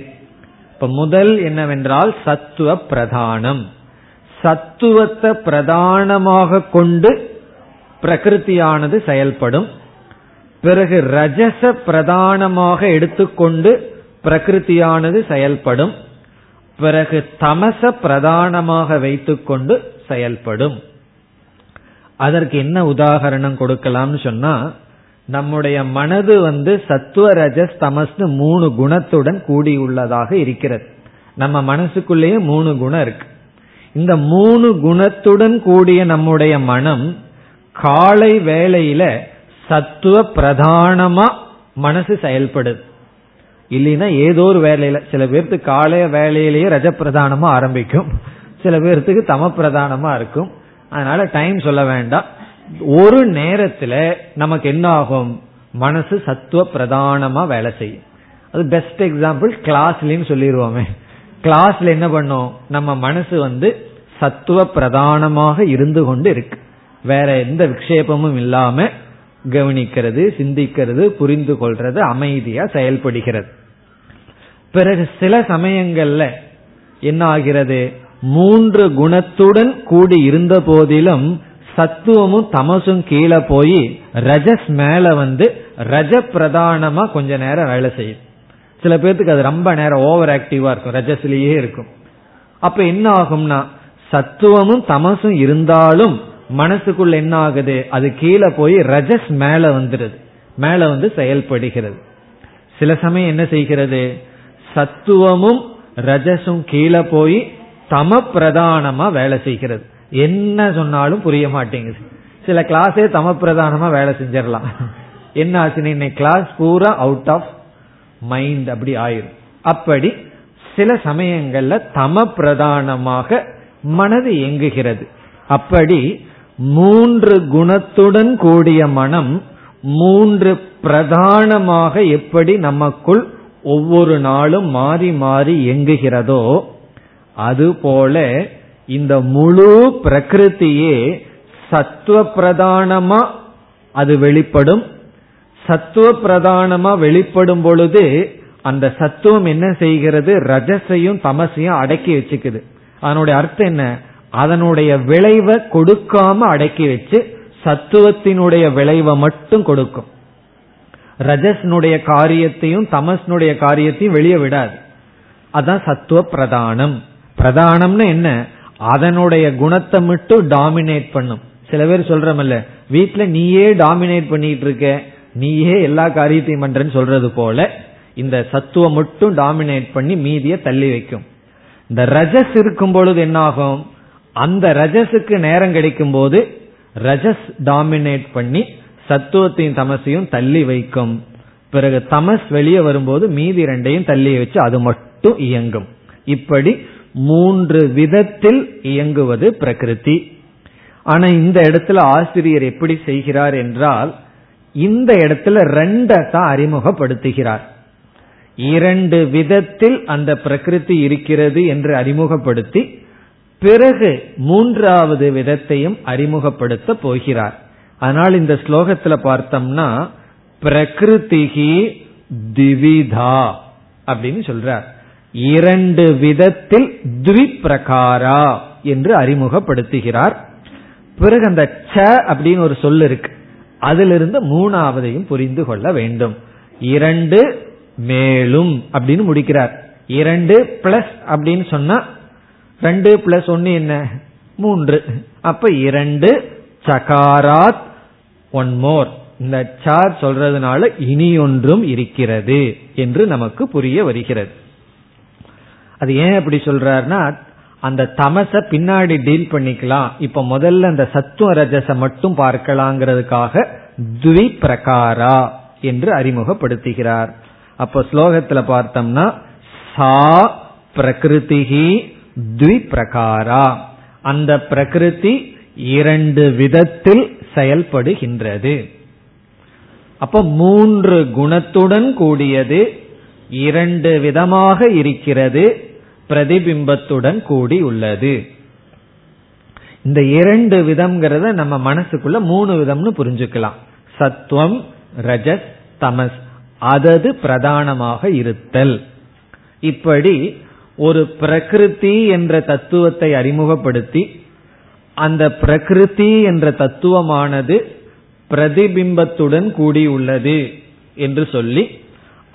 இப்ப முதல் என்னவென்றால் சத்துவ பிரதானம். சத்துவத்தை பிரதானமாக கொண்டு பிரகிருதியானது செயல்படும். பிறகு ரஜச பிரதானமாக எடுத்துக்கொண்டு பிரகிருதியானது செயல்படும். பிறகு தமச பிரதானமாக வைத்துக்கொண்டு செயல்படும். அதற்கு என்ன உதாகரணம் கொடுக்கலாம்னு சொன்னா, நம்முடைய மனது சத்துவ ரஜஸ் தமஸ்னு மூணு குணத்துடன் கூடியுள்ளதாக இருக்கிறது. நம்ம மனசுக்குள்ளேயே மூணு குணம் இருக்கு. இந்த மூணு குணத்துடன் கூடிய நம்முடைய மனம் காலை வேளையில சத்துவ பிரதானமா மனசு செயல்படுது. இல்லைன்னா ஏதோ ஒரு வேலையில சில பேர்த்து காலைய வேலையிலேயே ரஜப்பிரதானமா ஆரம்பிக்கும், சில பேர்த்துக்கு தம பிரதானமா இருக்கும். அதனால டைம் சொல்ல வேண்டாம். ஒரு நேரத்துல நமக்கு என்ன ஆகும், மனசு சத்துவ பிரதானமா வேலை செய்யும். அது பெஸ்ட் எக்ஸாம்பிள் கிளாஸ்லன்னு சொல்லிடுவோமே. கிளாஸ்ல என்ன பண்ணும், நம்ம மனசு சத்துவ பிரதானமாக இருந்து கொண்டு இருக்கு, வேற எந்த விக்ஷேபமும் இல்லாம கவனிக்கிறது, சிந்திக்கிறது, புரிந்து கொள்றது, அமைதியா செயல்படுகிறது. பிறகு சில சமயங்கள்ல என்ன ஆகிறது, மூன்று குணத்துடன் கூடி இருந்த போதிலும் சத்துவமும் தமசும் கீழே போய் ரஜஸ் மேல ரஜ பிரதானமா கொஞ்ச நேரம் வேலை செய்யும். சில பேர்த்துக்கு அது ரொம்ப நேரம் ஓவர் ஆக்டிவா இருக்கும், ரஜஸ்லயே இருக்கும். அப்ப என்ன ஆகும்னா, சத்துவமும் தமசும் இருந்தாலும் மனசுக்குள்ள என்ன ஆகுது, அது கீழே போய் ரஜஸ் மேல வந்துடுது, மேல செயல்படுகிறது. சில சமயம் என்ன செய்கிறது, சத்துவமும் ரஜஸும் கீழே போய் தம பிரதானமா வேலை செய்கிறது. என்ன சொன்னாலும் புரிய மாட்டேங்குது. சில கிளாஸே தம பிரதானமா வேலை செஞ்சிடலாம். என்ன ஆச்சுன்னு, இன்னைக்கு கிளாஸ் பூரா அவுட் ஆஃப் மைண்ட் அப்படி ஆயிரும். அப்படி சில சமயங்கள்ல தம பிரதானமாக மனது இயங்குகிறது. அப்படி மூன்று குணத்துடன் கூடிய மனம் மூன்று பிரதானமாக எப்படி நமக்குள் ஒவ்வொரு நாளும் மாறி மாறி இயங்குகிறதோ, அதுபோல இந்த முழு பிரகிருதியே சத்துவ பிரதானமா அது வெளிப்படும். சத்துவ பிரதானமா வெளிப்படும் பொழுது அந்த சத்துவம் என்ன செய்கிறது, ரஜசையும் தமசையும் அடக்கி வச்சுக்குது. அதனுடைய அர்த்தம் என்ன, அதனுடைய விளைவை கொடுக்காம அடக்கி வச்சு சத்துவத்தினுடைய விளைவை மட்டும் கொடுக்கும். ரஜசனுடைய காரியத்தையும் தமசனுடைய காரியத்தையும் வெளியே விடாது. அதான் சத்துவ பிரதானம். பிரதானம்னு என்ன, அதனுடைய குணத்தை மட்டும் டாமினேட் பண்ணும். சில பேர் சொல்றமல்ல, வீட்டுல நீயே டாமினேட் பண்ணிட்டு இருக்க, நீயே எல்லா காரியத்தையும் பண்றன்னு சொல்றது போல இந்த சத்துவம் மட்டும் டாமினேட் பண்ணி மீதிய தள்ளி வைக்கும். இந்த ரஜஸ் இருக்கும் பொழுது என்ன ஆகும், அந்த ரஜஸுக்கு நேரம் கிடைக்கும் போது ரஜஸ் டாமினேட் பண்ணி சத்துவத்தையும் தமசையும் தள்ளி வைக்கும். பிறகு தமஸ் வெளியே வரும்போது மீதி ரெண்டையும் தள்ளி வச்சு அது மட்டும் இயங்கும். இப்படி மூன்று விதத்தில் இயங்குவது பிரகிருதி. ஆனா இந்த இடத்துல ஆசிரியர் எப்படி செய்கிறார் என்றால், இந்த இடத்துல ரெண்டத்தான் அறிமுகப்படுத்துகிறார். இரண்டு விதத்தில் அந்த பிரகிருதி இருக்கிறது என்று அறிமுகப்படுத்தி பிறகு மூன்றாவது விதத்தையும் அறிமுகப்படுத்த போகிறார். ஆனால் இந்த ஸ்லோகத்துல பார்த்தோம்னா பிரகிருதிகி திவிதா அப்படின்னு சொல்றார். இரண்டு விதத்தில் த்விபிரகாரா என்று அறிமுகப்படுத்துகிறார். பிறகு அந்த ச அப்படின்னு ஒரு சொல் இருக்கு, அதிலிருந்து மூணாவதையும் புரிந்து கொள்ள வேண்டும். இரண்டு மேலும் அப்படின்னு முடிக்கிறார். இரண்டு பிளஸ் அப்படின்னு சொன்னா ரெண்டு பிளஸ் ஒன்னு என்ன, மூன்று. அப்ப இரண்டு சகாராத் ஒன் மோர். இந்த சார் சொல்றதுனால இனி ஒன்றும் இருக்கிறது என்று நமக்கு புரிய வருகிறது. அது ஏன் அப்படி சொல்றாருன்னா, அந்த தமச பின்னாடி டீல் பண்ணிக்கலாம், இப்ப முதல்ல அந்த சத்துவ ரஜச மட்டும் பார்க்கலாங்கிறதுக்காக த்வி பிரகாரா என்று அறிமுகப்படுத்துகிறார். அப்போ ஸ்லோகத்துல பார்த்தோம்னா சா பிரகிருதிஹி த்வி பிரகாரா, அந்த பிரகிருதி இரண்டு விதத்தில் செயல்படுகின்றது. அப்போ மூன்று குணத்துடன் கூடியது, இரண்டு விதமாக இருக்கிறது, பிரதிபிம்பத்துடன் கூடி உள்ளது. இந்த இரண்டு விதம்ங்கிறத நம்ம மனசுக்குள்ள மூணு விதம்னு புரிஞ்சுக்கலாம். சத்துவம், ரஜஸ், தமஸ், அதது பிரதானமாக இருத்தல். இப்படி ஒரு பிரகிருதி என்ற தத்துவத்தை அறிமுகப்படுத்தி அந்த பிரகிருதி என்ற தத்துவமானது பிரதிபிம்பத்துடன் கூடியுள்ளது என்று சொல்லி,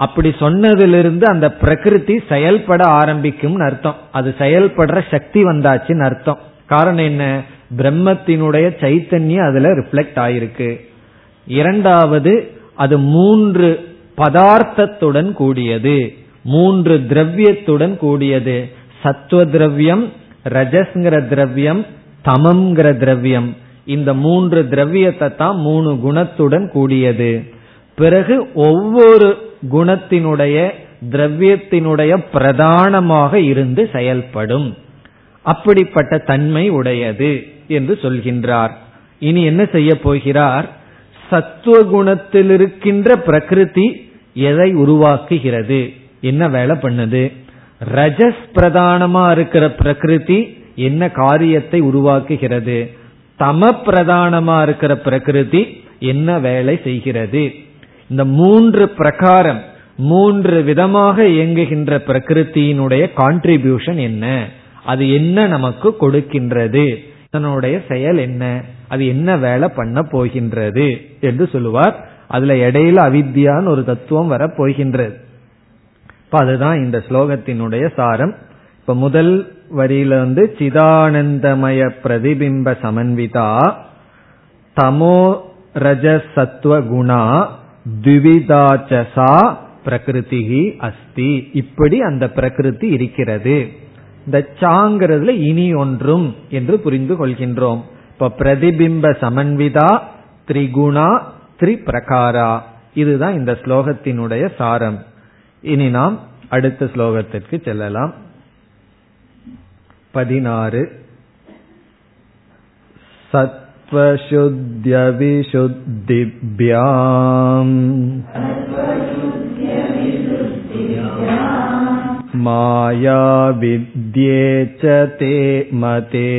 அப்படி சொன்னதிலிருந்து அந்த பிரகிருதி செயல்பட ஆரம்பிக்கும் அர்த்தம். அது செயல்படுற சக்தி வந்தாச்சுன்னு அர்த்தம். காரணம் என்ன, பிரம்மத்தினுடைய சைத்தன்யம் அதுல ரிஃப்ளெக்ட் ஆயிருக்கு. இரண்டாவது, அது மூன்று பதார்த்தத்துடன் கூடியது, மூன்று திரவியத்துடன் கூடியது. சத்துவ திரவியம், ரஜஸ்ங்கிற திரவியம், தமம்ங்கிற திரவியம், இந்த மூன்று திரவியத்தை தான் மூணு குணத்துடன் கூடியது. பிறகு ஒவ்வொரு குணத்தினுடைய திரவியத்தினுடைய பிரதானமாக இருந்து செயல்படும் அப்படிப்பட்ட தன்மை உடையது என்று சொல்கின்றார். இனி என்ன செய்ய போகிறார்? சத்துவகுணத்தில் இருக்கின்ற பிரகிருதி எதை உருவாக்குகிறது, என்ன வேலை பண்ணுது? ரஜஸ் பிரதானமா இருக்கிற பிரகிருதி என்ன காரியத்தை உருவாக்குகிறது? தம பிரதானமா இருக்கிற பிரகிருதி என்ன வேலை செய்கிறது? இந்த மூன்று பிரகாரம், மூன்று விதமாக இயங்குகின்ற பிரகிருத்தியினுடைய கான்ட்ரிபியூஷன் என்ன, அது என்ன நமக்கு கொடுக்கின்றது, தன்னுடைய செயல் என்ன, அது என்ன வேலை பண்ண போகின்றது என்று சொல்லுவார். அதுல இடையில அவித்யான்னு ஒரு தத்துவம் வர போகின்றது. இப்ப அதுதான் இந்த ஸ்லோகத்தினுடைய சாரம். இப்ப முதல் வரியில வந்து சிதானந்தமய பிரதிபிம்ப சமன்விதா தமோ ரஜசத்துவ குணா திவிதாச்சசா பிரகிருதி அஸ்தி, இப்படி அந்த பிரகிருதி இருக்கிறது. இந்த சாங்கிறதுல இனி ஒன்றும் என்று புரிந்து கொள்கின்றோம். இப்ப பிரதிபிம்ப சமன்விதா திரிகுணா திரிபிரகாரா, இதுதான் இந்த ஸ்லோகத்தினுடைய சாரம். இனி நாம் அடுத்த ஸ்லோகத்திற்கு செல்லலாம். 16 சத்வசுத்ய விசுத்திப்யாம் மாயா வித்யேச்ச தே மதே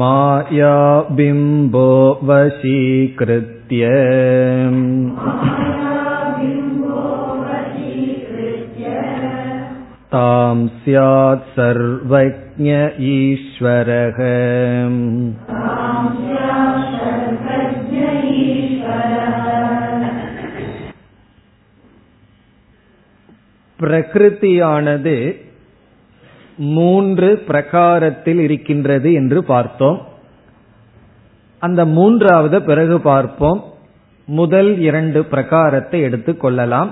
மாயா பிம்போ வசீக்ருத்ய தாம் ஸ்யாத் சர்வஜ்ஞ ஈஸ்வரஹ. பிரகிருதியானது மூன்று பிரகாரத்தில் இருக்கின்றது என்று பார்த்தோம். அந்த மூன்றாவது பிறகு பார்ப்போம். முதல் இரண்டு பிரகாரத்தை எடுத்துக் கொள்ளலாம்.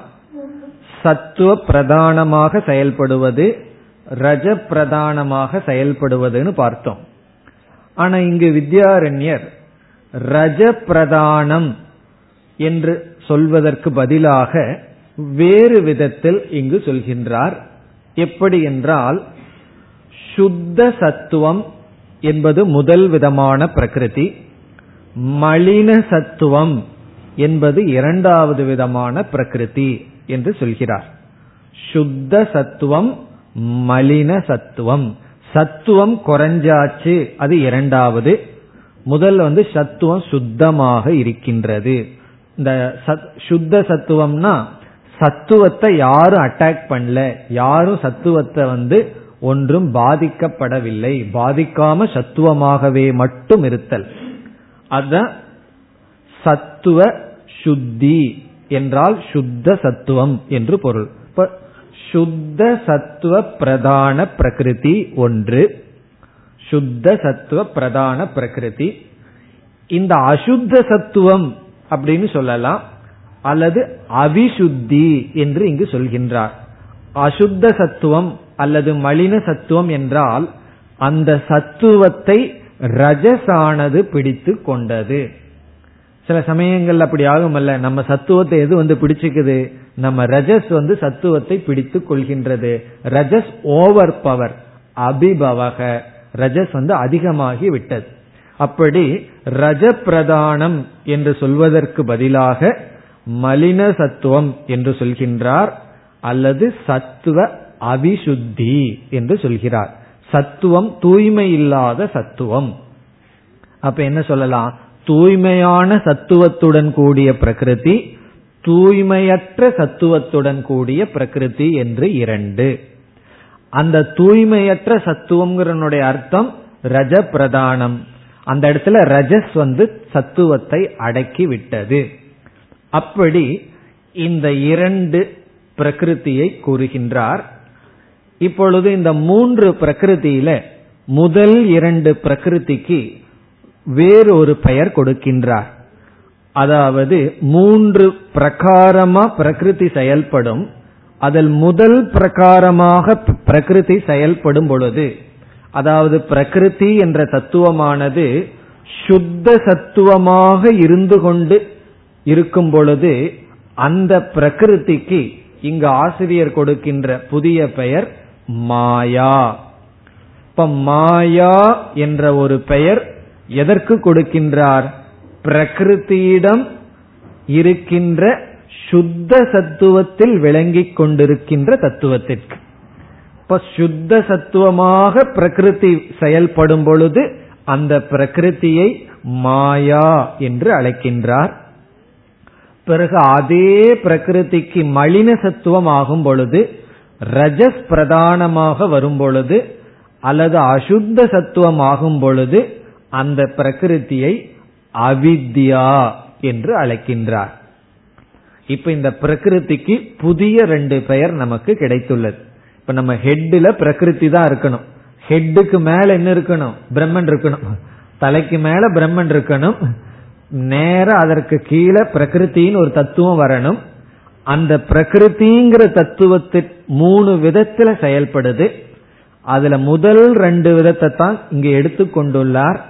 சத்துவ பிரதானமாக செயல்படுவது, ரஜ பிரதானமாக செயல்படுவதுன்னு பார்த்தோம். ஆனா இங்கு வித்யாரண்யர் ரஜ பிரதானம் என்று சொல்வதற்கு பதிலாக வேறு விதத்தில் இங்கு சொல்கின்றார். எப்படி என்றால், சுத்த சத்துவம் என்பது முதல் விதமான பிரகிருதி, மலின சத்துவம் என்பது இரண்டாவது விதமான பிரகிருதி என்று சொல்கிறார். சுத்த சத்துவம், மலின சத்துவம். சத்துவம் குறைஞ்சாச்சு, அது இரண்டாவது. முதல் வந்து சத்துவம் சுத்தமாக இருக்கின்றது. இந்த சுத்த சத்துவம்னா சத்துவத்தை யாரும் அட்டாக் பண்ணல, யாரும் சத்துவத்தை வந்து ஒன்றும் பாதிக்கப்படவில்லை, பாதிக்காம சத்துவமாகவே மட்டும் இருத்தல், அத சத்துவ சுத்தி என்றால் சுத்த சத்துவம் என்று பொருள். இப்ப சுத்த சத்துவ பிரதான பிரகிருதி ஒன்று, சுத்த சத்துவ பிரதான பிரகிருதி. இந்த அசுத்த சத்துவம் அப்படின்னு சொல்லலாம், அல்லது அவிசுத்தி என்று இங்கு சொல்கின்றார். அசுத்த சத்துவம் அல்லது மலின சத்துவம் என்றால் அந்த சத்துவத்தை ரஜசானது பிடித்து கொண்டது. சில சமயங்கள் அப்படி ஆகுமல்ல, நம்ம சத்துவத்தை எது வந்து பிடிச்சுக்குது? நம்ம ரஜஸ் வந்து சத்துவத்தை பிடித்து கொள்கின்றது. ரஜஸ் ஓவர் பவர் அபிபவக, ரஜஸ் வந்து அதிகமாகி விட்டது. அப்படி ரஜ பிரதானம் என்று சொல்வதற்கு பதிலாக மலின சத்துவம் என்று சொல்கின்றார், அல்லது சத்துவ அவிசுத்தி என்று சொல்கிறார். சத்துவம் தூய்மை இல்லாத சத்துவம். அப்ப என்ன சொல்லலாம்? தூய்மையான சத்துவத்துடன் கூடிய பிரகிருதி, தூய்மையற்ற சத்துவத்துடன் கூடிய பிரகிருதி என்று இரண்டு. அந்த தூய்மையற்ற சத்துவம்ங்கிறனுடைய அர்த்தம் ரஜ பிரதானம். அந்த இடத்துல ரஜஸ் வந்து சத்துவத்தை அடக்கி விட்டது. அப்படி இந்த இரண்டு பிரகிருதியை கூறுகின்றார். இப்பொழுது இந்த மூன்று பிரகிருதியில முதல் இரண்டு பிரகிருதிக்கு வேறொரு பெயர் கொடுக்கின்றார். அதாவது மூன்று பிரகாரமா பிரகிருதி செயல்படும், அதில் முதல் பிரகாரமாக பிரகிருதி செயல்படும் பொழுது, அதாவது பிரகிருதி என்ற தத்துவமானது சுத்த சத்துவமாக இருந்து கொண்டு இருக்கும் பொழுது அந்த பிரகிருதிக்கு இங்கு ஆசிரியர் கொடுக்கின்ற புதிய பெயர் மாயா. இப்ப மாயா என்ற ஒரு பெயர் எதற்கு கொடுக்கின்றார்? பிரகிருதியிடம் இருக்கின்ற சுத்த சத்துவத்தில் விளங்கிக் கொண்டிருக்கின்ற தத்துவத்திற்கு. இப்ப சுத்த சத்துவமாக பிரகிருதி செயல்படும் பொழுது அந்த பிரகிருதியை மாயா என்று அழைக்கின்றார். பிறகு அதே பிரகிருதிக்கு மலின சத்துவம் ஆகும் பொழுது, ரஜஸ் பிரதானமாக வரும் பொழுது அல்லது அசுத்த சத்துவம் ஆகும் பொழுது அந்த பிரகிருதியை அவித்யா என்று அழைக்கின்றார். இப்ப இந்த பிரகிருதிக்கு புதிய ரெண்டு பெயர் நமக்கு கிடைத்துள்ளது. இப்ப நம்ம ஹெட்ல பிரகிருதி தான் இருக்கணும், ஹெட்டுக்கு மேல என்ன இருக்கணும்? பிரம்மன் இருக்கணும், தலைக்கு மேல பிரம்மன் இருக்கணும், நேர அதற்கு கீழே பிரகிருத்தின்னு ஒரு தத்துவம் வரணும். அந்த பிரகிருதிங்கிற தத்துவத்து மூணு விதத்துல செயல்படுது. அதுல முதல் ரெண்டு விதத்தை தான் இங்கு எடுத்துக்கொண்டுள்ளார்.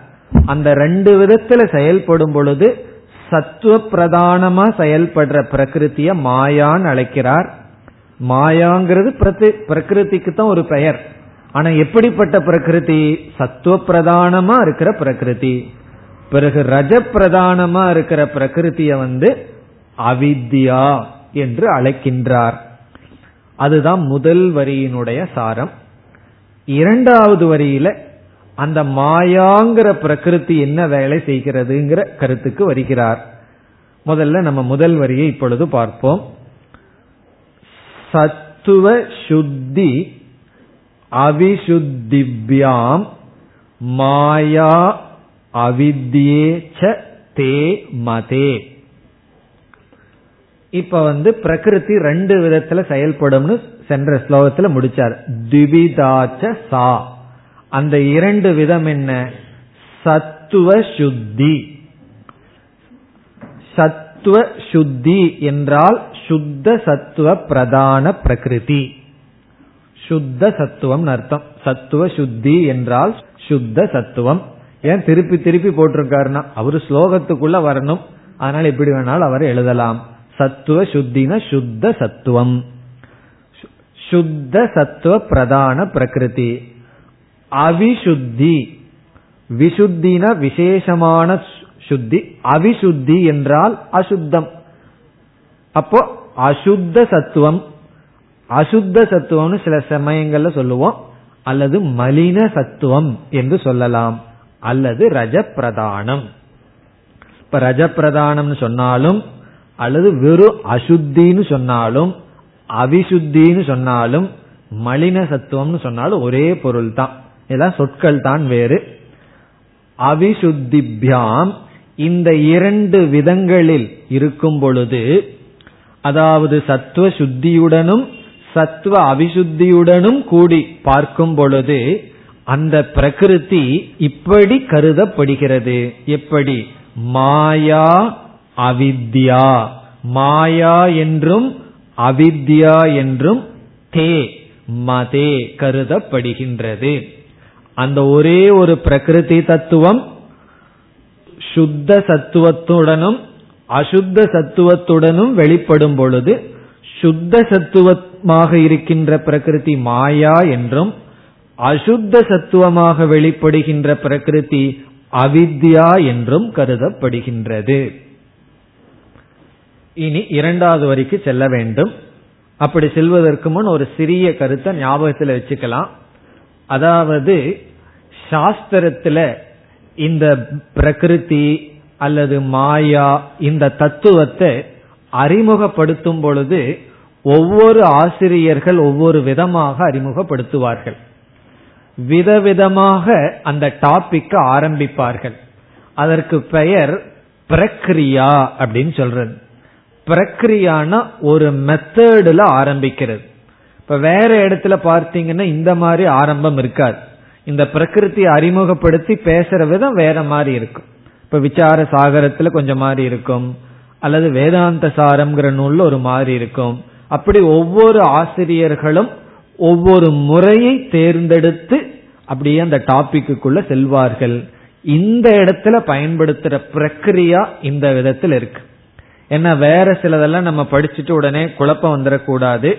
அந்த ரெண்டு விதத்துல செயல்படும் பொழுது சத்துவ பிரதானமா செயல்படுற பிரகிருத்திய மாயான்னு அழைக்கிறார். மாயாங்கிறது பிரகிருதிக்கு தான் ஒரு பெயர். ஆனா எப்படிப்பட்ட பிரகிருதி? சத்துவ பிரதானமா இருக்கிற பிரகிருதி. பிறகு ரஜ பிரதானமா இருக்கிற பிரகிருத்திய அவித்யா என்று அழைக்கின்றார். அதுதான் முதல் வரியினுடைய சாரம். இரண்டாவது வரியில அந்த மாயாங்கிற பிரகிருதி என்ன வேலை செய்கிறதுங்கிற கருத்துக்கு வருகிறார். முதல்ல நம்ம முதல் வரியை இப்பொழுது பார்ப்போம். சத்துவ சுத்தி அவிசுத்திவ்யாம் மாயா அவித்யேச்ச தே மதே. இப்ப பிரகிருதி ரெண்டு விதத்துல செயல்படும்னு சென்ற ஸ்லோகத்துல முடிச்சார். திவிதாச்ச சா, அந்த இரண்டு விதம் என்ன? சத்துவ சுத்தி. சத்துவ சுத்தி என்றால் சுத்த சத்துவ பிரதான பிரகிருதி, சுத்த சத்துவம் அர்த்தம். சத்துவ சுத்தி என்றால் சுத்த சத்துவம். ஏன் திருப்பி திருப்பி போட்டிருக்காருன்னா அவரு ஸ்லோகத்துக்குள்ள வரணும், அதனால எப்படி வேணாலும் அவர் எழுதலாம். சத்துவ சுத்தின சுத்த சத்துவம், சுத்த சத்துவ பிரதான பிரகிருதி. அவிசுத்தி, விசுத்தின விசேஷமான சுத்தி, அவிசுத்தி என்றால் அசுத்தம். அப்போ அசுத்த சத்துவம், அசுத்த சத்துவம்னு சில சமயங்கள்ல சொல்லுவோம், அல்லது மலின சத்துவம் என்று சொல்லலாம், அல்லது ரஜப்பிரதானம். இப்ப ரஜப்பிரதானம்னு சொன்னாலும் அல்லது வெறும் அசுத்தின்னு சொன்னாலும் அவிசுத்தின்னு சொன்னாலும் மலின சத்துவம்னு சொன்னாலும் ஒரே பொருள் தான், இதெல்லாம் சொற்கள் தான் வேறு. அவிசுத்திபியாம், இந்த இரண்டு விதங்களில் இருக்கும் பொழுது, அதாவது சத்துவ சுத்தியுடனும் சத்துவ அவிசுத்தியுடனும் கூடி பார்க்கும் பொழுது அந்த பிரகிருதி இப்படி கருதப்படுகிறது. எப்படி? மாயா அவித்யா, மாயா என்றும் அவித்யா என்றும் தே மதே கருதப்படுகின்றது. அந்த ஒரே ஒரு பிரகிருதி தத்துவம் சுத்த சத்துவத்துடனும் அசுத்த சத்துவத்துடனும் வெளிப்படும் பொழுது, சுத்த சத்துவமாக இருக்கின்ற பிரகிருதி மாயா என்றும் அசுத்த சத்துவமாக வெளிப்படுகின்ற பிரகிருதி அவித்யா என்றும் கருதப்படுகின்றது. இனி இரண்டாவது வரைக்கு செல்ல வேண்டும். அப்படி செல்வதற்கு முன் ஒரு சிறிய கருத்தை ஞாபகத்தில் வச்சுக்கலாம். அதாவது சாஸ்திரத்துல இந்த பிரகிருதி அல்லது மாயா இந்த தத்துவத்தை அறிமுகப்படுத்தும் பொழுது ஒவ்வொரு ஆசிரியர்கள் ஒவ்வொரு விதமாக அறிமுகப்படுத்துவார்கள், விதவிதமாக அந்த டாபிக் ஆரம்பிப்பார்கள். அதற்கு பெயர் பிரக்ரியா அப்படின்னு சொல்றது. பிரக்ரியான ஒரு மெத்தட்ல ஆரம்பிக்கிறது. இப்ப வேற இடத்துல பார்த்தீங்கன்னா இந்த மாதிரி ஆரம்பம் இருக்காது. இந்த பிரகிருதி அறிமுகப்படுத்தி பேசுற விதம் வேற மாதிரி இருக்கும். இப்ப விசார சாகரத்துல கொஞ்சம் மாதிரி இருக்கும், அல்லது வேதாந்த சாரம்ங்கிற நூல்ல ஒரு மாதிரி இருக்கும், அப்படி ஒவ்வொரு ஆசிரியர்களும் ஒவ்வொரு முறையை தேர்ந்தெடுத்து அப்படியே அந்த டாபிக்குள்ள செல்வார்கள். இந்த இடத்துல பயன்படுத்துற பிரக்ரியா இந்த விதத்தில் இருக்கு. ஏன்னா வேற சிலதெல்லாம் நம்ம படிச்சுட்டு உடனே குழப்பம் வந்துடக்கூடாது.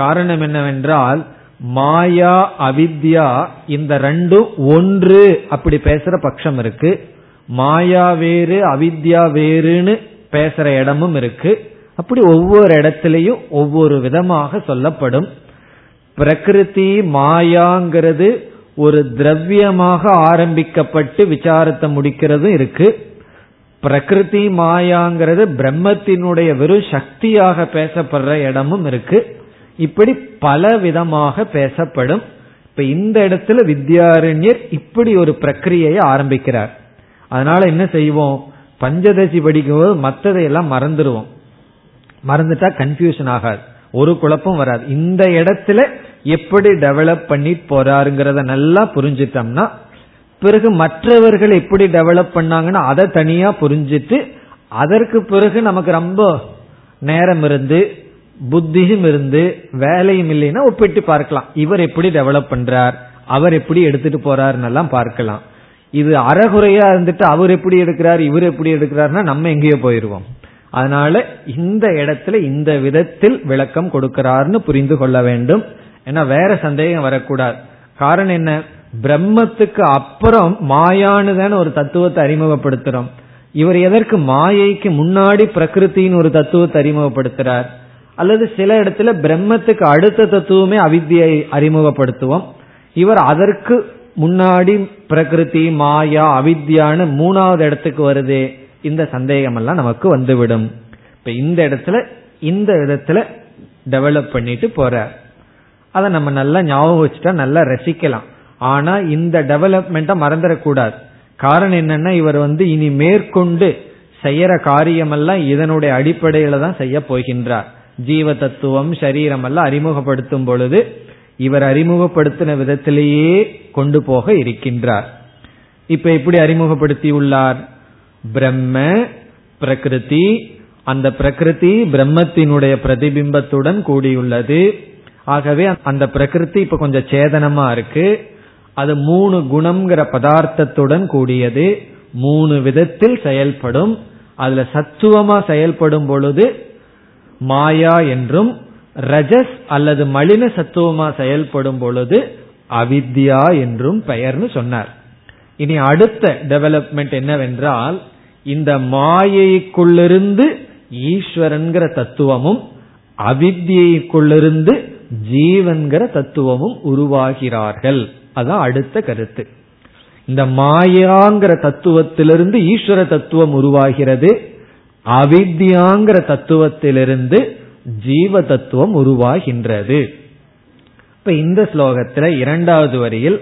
காரணம் என்னவென்றால் மாயா அவித்யா இந்த ரெண்டும் ஒன்று அப்படி பேசுற பட்சம் இருக்கு, மாயா வேறு அவித்யா வேறுன்னு பேசுற இடமும் இருக்கு. அப்படி ஒவ்வொரு இடத்திலையும் ஒவ்வொரு விதமாக சொல்லப்படும். பிரகிருதி மாயாங்கிறது ஒரு திரவியமாக ஆரம்பிக்கப்பட்டு விசாரத்தை முடிக்கிறதும் இருக்கு. பிரகிருதி மாயாங்கிறது பிரம்மத்தினுடைய வெறும் சக்தியாக பேசப்படுற இடமும் இருக்கு. இப்படி பல விதமாக பேசப்படும். இப்ப இந்த இடத்துல வித்யாரண்யர் இப்படி ஒரு பிரக்ரியையை ஆரம்பிக்கிறார். அதனால என்ன செய்வோம், பஞ்சதசி படிக்கும்போது மற்றதையெல்லாம் மறந்துடுவோம். மறந்துட்டா கன்ஃபியூஷன் ஆகாது, ஒரு குழப்பம் வராது. இந்த இடத்துல எப்படி டெவலப் பண்ணி போறாருங்கிறத நல்லா புரிஞ்சிட்டோம்னா பிறகு மற்றவர்கள் எப்படி டெவலப் பண்ணாங்கன்னா அதை தனியா புரிஞ்சிட்டு அதற்கு பிறகு நமக்கு ரொம்ப நேரம் இருந்து புத்தியும் இருந்து வேலையும் இல்லைன்னா ஒப்பிட்டு பார்க்கலாம், இவர் எப்படி டெவலப் பண்றார் அவர் எப்படி எடுத்துட்டு போறாருன்னு எல்லாம் பார்க்கலாம். இது அறகுறையா இருந்துட்டு அவர் எப்படி எடுக்கிறார் இவர் எப்படி எடுக்கிறாருன்னா நம்ம எங்கேயோ போயிருவோம். அதனால இந்த இடத்துல இந்த விதத்தில் விளக்கம் கொடுக்கிறார்னு புரிந்து கொள்ள வேண்டும். ஏன்னா வேற சந்தேகம் வரக்கூடாது. காரணம் என்ன, பிரம்மத்துக்கு அப்புறம் மாயானுதான ஒரு தத்துவத்தை அறிமுகப்படுத்துறோம். இவர் எதற்கு மாயைக்கு முன்னாடி பிரகிருத்தின் ஒரு தத்துவத்தை அறிமுகப்படுத்துறார்? அல்லது சில இடத்துல பிரம்மத்துக்கு அடுத்த தத்துவமே அவித்யை அறிமுகப்படுத்துவோம். இவர் அதற்கு முன்னாடி பிரகிருதி மாயா அவித்யான்னு மூணாவது இடத்துக்கு வருதே, இந்த சந்தேகம் எல்லாம் நமக்கு வந்துவிடும். இப்ப இந்த இடத்துல இந்த விதத்துல டெவலப் பண்ணிட்டு போறார். அதை நம்ம நல்லா ஞாபகம் வச்சுட்டா நல்லா ரசிக்கலாம். ஆனா இந்த டெவலப்மெண்ட்டை மறந்துடக்கூடாது. காரணம் என்னன்னா இவர் இனி மேற்கொண்டு செய்யற காரியமெல்லாம் இதனுடைய அடிப்படையில தான் செய்ய போகின்றார். ஜீவ தத்துவம் சரீரம் எல்லாம் அறிமுகப்படுத்தும் பொழுது இவர் அறிமுகப்படுத்தின விதத்திலேயே கொண்டு போக இருக்கின்றார். இப்ப எப்படி அறிமுகப்படுத்தியுள்ளார், பிரம்ம பிரகிருதி, அந்த பிரகிருதி பிரம்மத்தினுடைய பிரதிபிம்பத்துடன் கூடியுள்ளது. ஆகவே அந்த பிரகிருதி இப்ப கொஞ்சம் சேதனமா இருக்கு. அது மூணு குணம்ங்கிற பதார்த்தத்துடன் கூடியது, மூணு விதத்தில் செயல்படும். அதுல சத்துவமா செயல்படும் பொழுது மாயா என்றும், ரஜஸ் அல்லது மலின சத்துவமா செயல்படும் பொழுது அவித்யா என்றும் பெயர்னு சொன்னார். இனி அடுத்த டெவலப்மெண்ட் என்னவென்றால், இந்த மாயைக்குள்ளிருந்து ஈஸ்வரன்கிற தத்துவமும் அவித்யைக்குள்ளிருந்து ஜீவன்கிற தத்துவமும் உருவாகிறார்கள். அதான் அடுத்த கருத்து. இந்த மாயாங்கிற தத்துவத்திலிருந்து ஈஸ்வர தத்துவம் உருவாகிறது, அவித்யாங்கிற தத்துவத்திலிருந்து ஜீவ தத்துவம் உருவாகின்றது. இப்ப இந்த ஸ்லோகத்துல இரண்டாவது வரியில்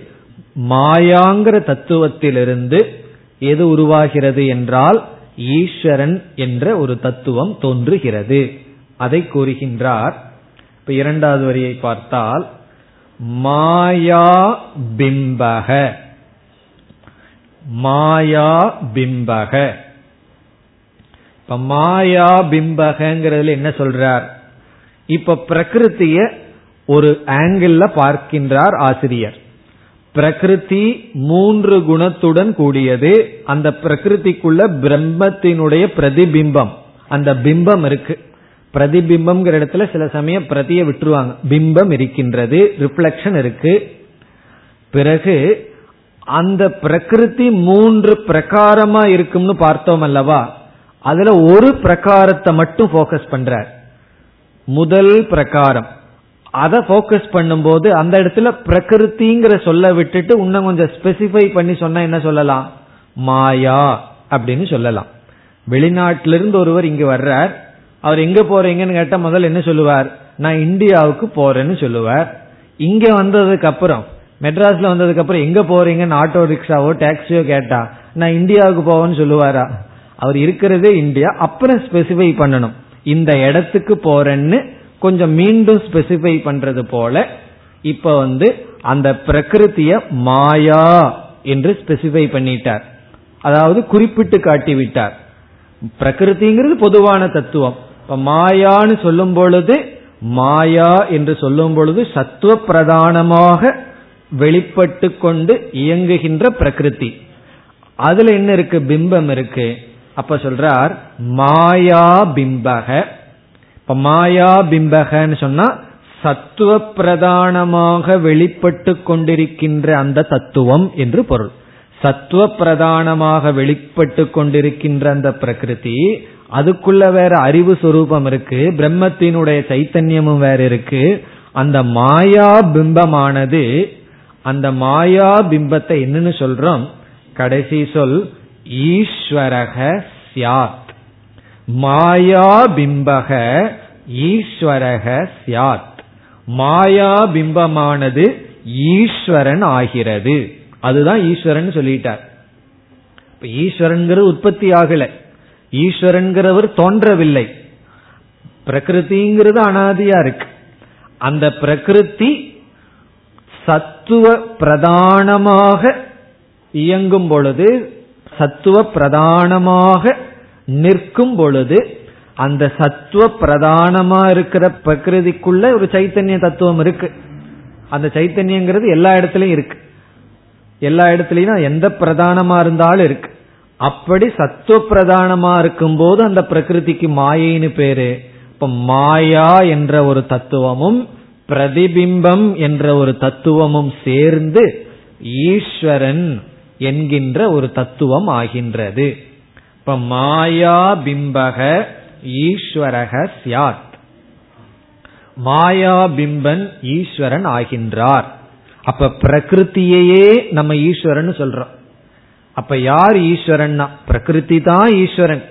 மாயாங்கிற தத்துவத்திலிருந்து எது உருவாகிறது என்றால் ஈஸ்வரன் என்ற ஒரு தத்துவம் தோன்றுகிறது. அதை கூறுகின்றார். இப்ப இரண்டாவது வரியை பார்த்தால் மாயா பிம்பக, மாயா பிம்பக. இப்ப மாயா பிம்பகங்கிறதுல என்ன சொல்றார், இப்ப பிரகிருத்திய ஒரு ஆங்கிள் பார்க்கின்றார் ஆசிரியர். பிரகிருதி மூன்று குணத்துடன் கூடியது. அந்த பிரகிருதிக்குள்ள பிரம்மத்தினுடைய பிரதிபிம்பம், அந்த பிம்பம் இருக்கு. பிரதிபிம்பம் இடத்துல சில சமயம் பிரதியை விட்டுருவாங்க. பிம்பம் இருக்கின்றது, ரிஃப்ளெக்ஷன் இருக்கு. பிறகு அந்த பிரகிருதி மூன்று பிரகாரமா இருக்கும்னு பார்த்தோம் அல்லவா, அதுல ஒரு பிரகாரத்தை மட்டும் போக்கஸ் பண்றார். முதல் பிரகாரம் அதை போக்கஸ் பண்ணும்போது அந்த இடத்துல பிரகிருதிங்கிற சொல்ல விட்டுட்டு இன்னும் கொஞ்சம் ஸ்பெசிஃபை பண்ணி சொன்னா என்ன சொல்லலாம், மாயா அப்படின்னு சொல்லலாம். வெளிநாட்டிலிருந்து ஒருவர் இங்கு வர்றார். அவர் எங்க போறீங்கன்னு கேட்டா முதல்ல என்ன சொல்லுவார், நான் இந்தியாவுக்கு போறேன்னு சொல்லுவார். இங்க வந்ததுக்கு அப்புறம், மெட்ராஸ்ல வந்ததுக்கு அப்புறம் எங்க போறீங்கன்னு ஆட்டோ ரிக்ஷாவோ டாக்ஸியோ கேட்டா நான் இந்தியாவுக்கு போவேன்னு சொல்லுவாரா? அவர் இருக்கிறதே இந்தியா. அப்புறம் ஸ்பெசிஃபை பண்ணணும், இந்த இடத்துக்கு போறேன்னு கொஞ்சம் மீண்டும் ஸ்பெசிஃபை பண்றது போல. இப்ப அந்த பிரகிருத்திய மாயா என்று ஸ்பெசிஃபை பண்ணிட்டார், அதாவது குறிப்பிட்டு காட்டி விட்டார். பிரகிருதிங்கிறது பொதுவான தத்துவம். இப்ப மாயான்னு சொல்லும் பொழுது மாயா என்று சொல்லும் பொழுது சத்துவ பிரதானமாக வெளிப்பட்டு கொண்டு இயங்குகின்ற பிரகிருதி, அதுல என்ன இருக்கு? பிம்பம் இருக்கு. அப்ப சொல்றார் மாயா பிம்பக. இப்ப மாயா பிம்பகன்னு சொன்னா சத்துவ பிரதானமாக வெளிப்பட்டு கொண்டிருக்கின்ற அந்த தத்துவம் என்று பொருள். சத்துவ பிரதானமாக வெளிப்பட்டு கொண்டிருக்கின்ற அந்த பிரகிருதி, அதுக்குள்ள வேற அறிவு சுரூபம் இருக்கு, பிரம்மத்தினுடைய சைத்தன்யமும் வேற இருக்கு. அந்த மாயா பிம்பமானது, அந்த மாயா பிம்பத்தை என்னன்னு சொல்றோம்? கடைசி சொல் ஈஸ்வரக ஸ்யாத். மாயா பிம்பக ஈஸ்வரக ஸ்யாத். மாயா பிம்பமானது ஈஸ்வரன் ஆகிறது. அதுதான் ஈஸ்வரன் சொல்லிட்டார். இப்ப ஈஸ்வரன் உற்பத்தி ஆகல, ஈஸ்வரன் தோன்றவில்லை, பிரகிருதிங்கிறது அனாதியா இருக்கு. அந்த பிரகிருதி சத்துவ பிரதானமாக இயங்கும் பொழுது, சத்துவ பிரதானமாக நிற்கும் பொழுது, அந்த சத்துவ பிரதானமா இருக்கிற பிரகிருதிக்குள்ள ஒரு சைத்தன்ய தத்துவம் இருக்கு. அந்த சைத்தன்யங்கிறது எல்லா இடத்துலயும் இருக்கு, எல்லா இடத்துலயும் எந்த பிரதானமா இருந்தாலும் இருக்கு. அப்படி சத்துவ பிரதானமா இருக்கும் போது அந்த பிரகிருதிக்கு மாயைன்னு பேரு. இப்ப மாயா என்ற ஒரு தத்துவமும் பிரதிபிம்பம் என்ற ஒரு தத்துவமும் சேர்ந்து ஈஸ்வரன் என்கின்ற ஒரு தத்துவம் ஆகின்றது. இப்ப மாயா பிம்பக ஈஸ்வரக ஸ்யாத். மாயா பிம்பன் ஈஸ்வரன் ஆகின்றார். அப்ப பிரகிருத்தியையே நம்ம ஈஸ்வரன் சொல்றோம். அப்ப யார் ஈஸ்வரன்னா? பிரகிருதி தான் ஈஸ்வரன்.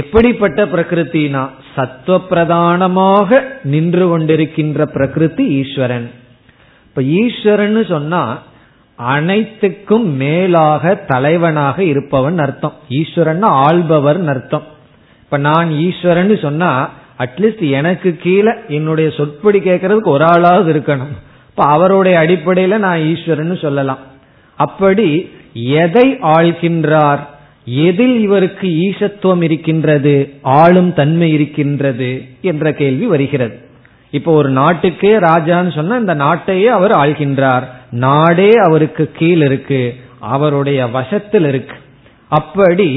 எப்படிப்பட்ட பிரகிருத்தினா சத்துவ பிரதானமாக நின்று கொண்டிருக்கின்ற பிரகிருதி ஈஸ்வரன். இப்ப ஈஸ்வரன் சொன்னா அனைத்துக்கும் மேலாக தலைவனாக இருப்பவன் அர்த்தம். ஈஸ்வரன் ஆள்பவர் அர்த்தம். இப்ப நான் ஈஸ்வரன் சொன்னா அட்லீஸ்ட் எனக்கு கீழே என்னுடைய சொற்படி கேட்கறதுக்கு ஒரு ஆளாவது இருக்கணும். இப்ப அவருடைய அடிப்படையில நான் ஈஸ்வரன் சொல்லலாம். அப்படி எதை ஆள்கின்றார்? எதில் இவருக்கு ஈசத்துவம் இருக்கின்றது, ஆளும் தன்மை இருக்கின்றது என்ற கேள்வி வருகிறது. இப்போ ஒரு நாட்டுக்கே ராஜான்னு சொன்னா இந்த நாட்டையே அவர் ஆள்கின்றார், நாடே அவருக்கு கீழ் இருக்கு, அவருடைய வசத்தில் இருக்கு. அப்படி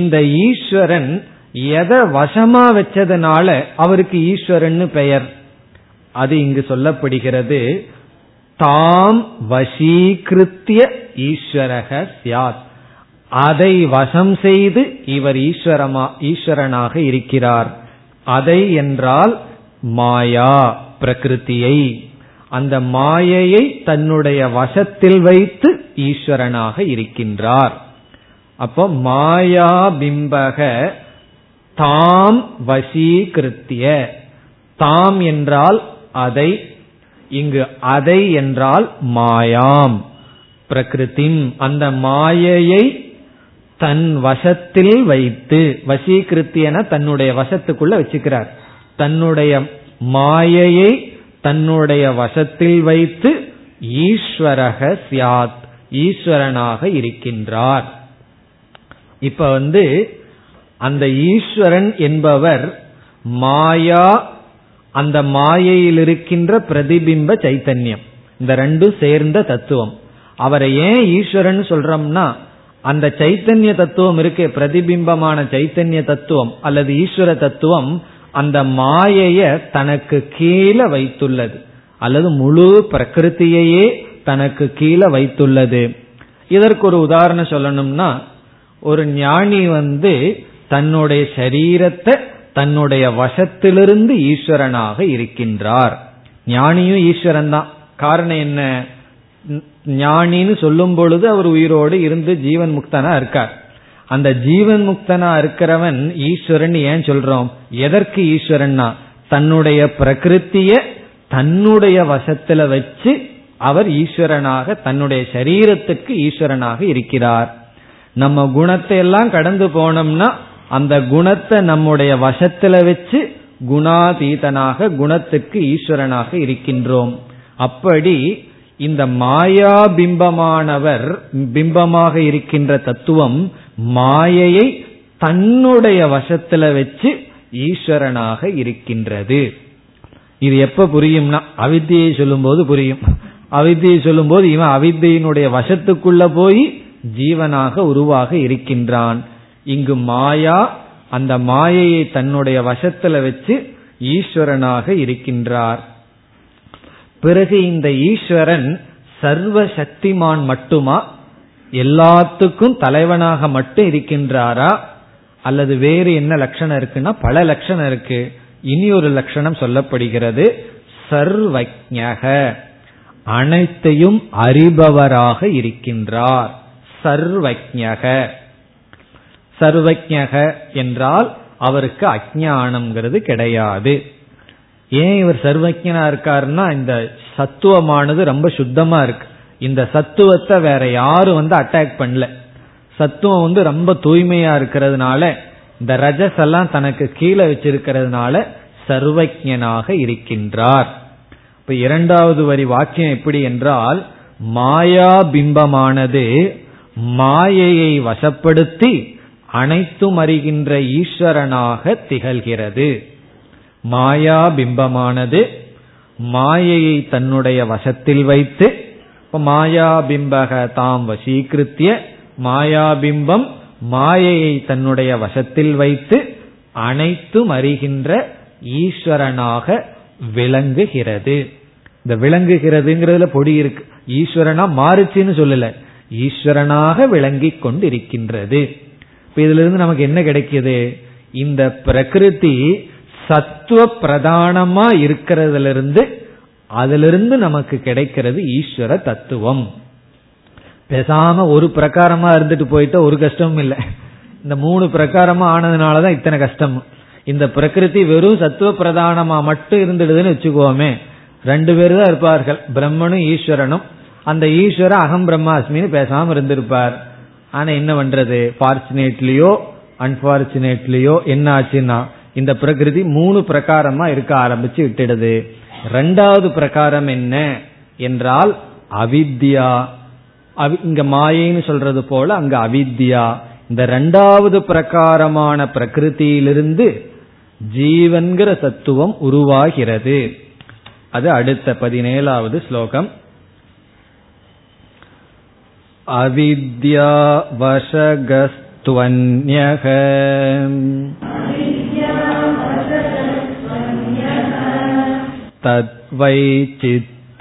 இந்த ஈஸ்வரன் எதை வசமா வச்சதுனால அவருக்கு ஈஸ்வரன் பெயர்? அது இங்கு சொல்லப்படுகிறது. தாம் வசீகிருத்திய ஈஸ்வரக ஸ்யாத். அதை வசம் செய்து இவர் ஈஸ்வரனாக இருக்கிறார். அதை என்றால் மாயா பிரகிருதியை, அந்த மாயையை தன்னுடைய வசத்தில் வைத்து ஈஸ்வரனாக இருக்கின்றார். அப்போ மாயா பிம்பக தாம் வசீகிருத்திய. தாம் என்றால் அதை, இங்கு அதை என்றால் மாயாம் பிரகிருதிம், அந்த மாயையை தன் வசத்தில் வைத்து, வசீகிருத்தியன தன்னுடைய வசத்துக்குள்ள வச்சுக்கிறார், தன்னுடைய மாயையை தன்னுடைய வசத்தில் வைத்து ஈஸ்வரக ஸ்யாத், ஈஸ்வரனாக இருக்கின்றார். இப்ப அந்த ஈஸ்வரன் என்பவர் மாயா, அந்த மாயையில் இருக்கின்ற பிரதிபிம்ப சைத்தன்யம், இந்த ரெண்டும் சேர்ந்த தத்துவம். அவரை ஏன் ஈஸ்வரன் சொல்றோம்னா, அந்த சைத்தன்ய தத்துவம் இருக்கே, பிரதிபிம்பமான சைத்தன்ய தத்துவம் அல்லது ஈஸ்வர தத்துவம், அந்த மாயைய தனக்கு கீழே வைத்துள்ளது, அல்லது முழு பிரகிருதியையே தனக்கு கீழே வைத்துள்ளது. இதற்கு ஒரு உதாரணம் சொல்லணும்னா, ஒரு ஞானி தன்னுடைய சரீரத்தை தன்னுடைய வசத்திலிருந்து ஈஸ்வரனாக இருக்கின்றார். ஞானியும் ஈஸ்வரன் தான். காரணம் என்ன? ஞானின்னு சொல்லும் பொழுது அவர் உயிரோடு இருந்து ஜீவன் முக்தனா இருக்கார். அந்த ஜீவன் முக்தனா இருக்கிறவன் ஈஸ்வரன் ஏன் சொல்றோம்? எதற்கு ஈஸ்வரன்னா, தன்னுடைய பிரகிருத்திய தன்னுடைய வசத்துல வச்சு அவர் ஈஸ்வரனாக, தன்னுடைய சரீரத்துக்கு ஈஸ்வரனாக இருக்கிறார். நம்ம குணத்தை எல்லாம் கடந்து போனோம்னா, அந்த குணத்தை நம்முடைய வசத்துல வச்சு குணாதீதனாக, குணத்துக்கு ஈஸ்வரனாக இருக்கின்றோம். அப்படி இந்த மாயா பிம்பமானவர், பிம்பமாக இருக்கின்ற தத்துவம் மாயையை தன்னுடைய வசத்துல வச்சு ஈஸ்வரனாக இருக்கின்றது. இது எப்ப புரியும்னா அவித்தியை சொல்லும் போது புரியும். அவித்தியை சொல்லும் போது இவன் அவித்தியினுடைய வசத்துக்குள்ள போய் ஜீவனாக உருவாக இருக்கின்றான். இங்கு மாயா அந்த மாயையை தன்னுடைய வசத்துல வச்சு ஈஸ்வரனாக இருக்கின்றார். பிறகு இந்த ஈஸ்வரன் சர்வ சக்திமான் மட்டுமா, எல்லாத்துக்கும் தலைவனாக மட்டும் இருக்கின்றாரா, அல்லது வேறு என்ன லட்சணம் இருக்குன்னா பல லட்சணம் இருக்கு. இனி ஒரு லட்சணம் சொல்லப்படுகிறது, சர்வஜ்ஞக அனைத்தையும் அறிபவராக இருக்கின்றார். சர்வஜ்ஞக சர்வஜ்ஞக என்றால் அவருக்கு அஜ்ஞானம்ங்கிறது கிடையாது. ஏன் இவர் சர்வஜ்ஞனா இருக்காருன்னா இந்த சத்துவமானது ரொம்ப சுத்தமா இருக்கு. இந்த சத்துவத்தை வேற யாரும் அட்டாக் பண்ணல. சத்துவம் ரொம்ப தூய்மையா இருக்கிறதுனால இந்த ரஜஸ் எல்லாம் தனக்கு கீழே வச்சிருக்கிறதுனால சர்வஜ்ஞனாக இருக்கின்றார். இப்ப இரண்டாவது வரி வாக்கியம் எப்படி என்றால், மாயா பிம்பமானது மாயையை வசப்படுத்தி அனைத்தும் அறிகின்ற ஈஸ்வரனாக திகழ்கிறது. மாயா பிம்பமானது மாயையை தன்னுடைய வசத்தில் வைத்து, மாயாபிம்பக தாம் வசீகிருத்திய, மாயாபிம்பம் மாயையை தன்னுடைய வசத்தில் வைத்து அனைத்தும் அறிகின்ற ஈஸ்வரனாக விளங்குகிறது. இந்த விளங்குகிறதுங்கிறதுல பொடி இருக்கு. ஈஸ்வரனா மாறுச்சுன்னு சொல்லல, ஈஸ்வரனாக விளங்கி கொண்டிருக்கின்றது. இப்ப இதுல இருந்து நமக்கு என்ன கிடைக்குது, இந்த பிரகிருதி சத்துவ பிரதானமா இருக்கிறதுல இருந்து அதிலிருந்து நமக்கு கிடைக்கிறது ஈஸ்வர தத்துவம். பேசாம ஒரு பிரகாரமா இருந்துட்டு போயிட்டா ஒரு கஷ்டமும் இல்லை. இந்த மூணு பிரகாரமா ஆனதுனாலதான் இத்தனை கஷ்டம். இந்த பிரகிருதி வெறும் சத்துவ பிரதானமா மட்டும் இருந்துடுதுன்னு வச்சுக்கோமே, ரெண்டு பேரு தான் இருப்பார்கள், பிரம்மனும் ஈஸ்வரனும். அந்த ஈஸ்வர அகம் பிரம்மாஸ்மின்னு பேசாம இருந்திருப்பார். ஆனா என்ன பண்றது, ஃபார்ச்சுனேட்லியோ அன்பார்ச்சுனேட்லியோ என்ன ஆச்சுன்னா இந்த பிரகிருதி மூணு பிரகாரமா இருக்க ஆரம்பிச்சு விட்டுடுது. ரெண்டாவது பிரகாரம் என்ன என்றால் அவித்யா. இங்க மாயைன்னு சொல்றது போல அங்க அவித்யா. இந்த ரெண்டாவது பிரகாரமான பிரகிருத்தியிலிருந்து ஜீவன்கிற தத்துவம் உருவாகிறது. அது அடுத்த 17வது ஸ்லோகம். அவித்யா வசகஸ்த்வன்யக தத்வை சித்ர்யாதநேகதாம்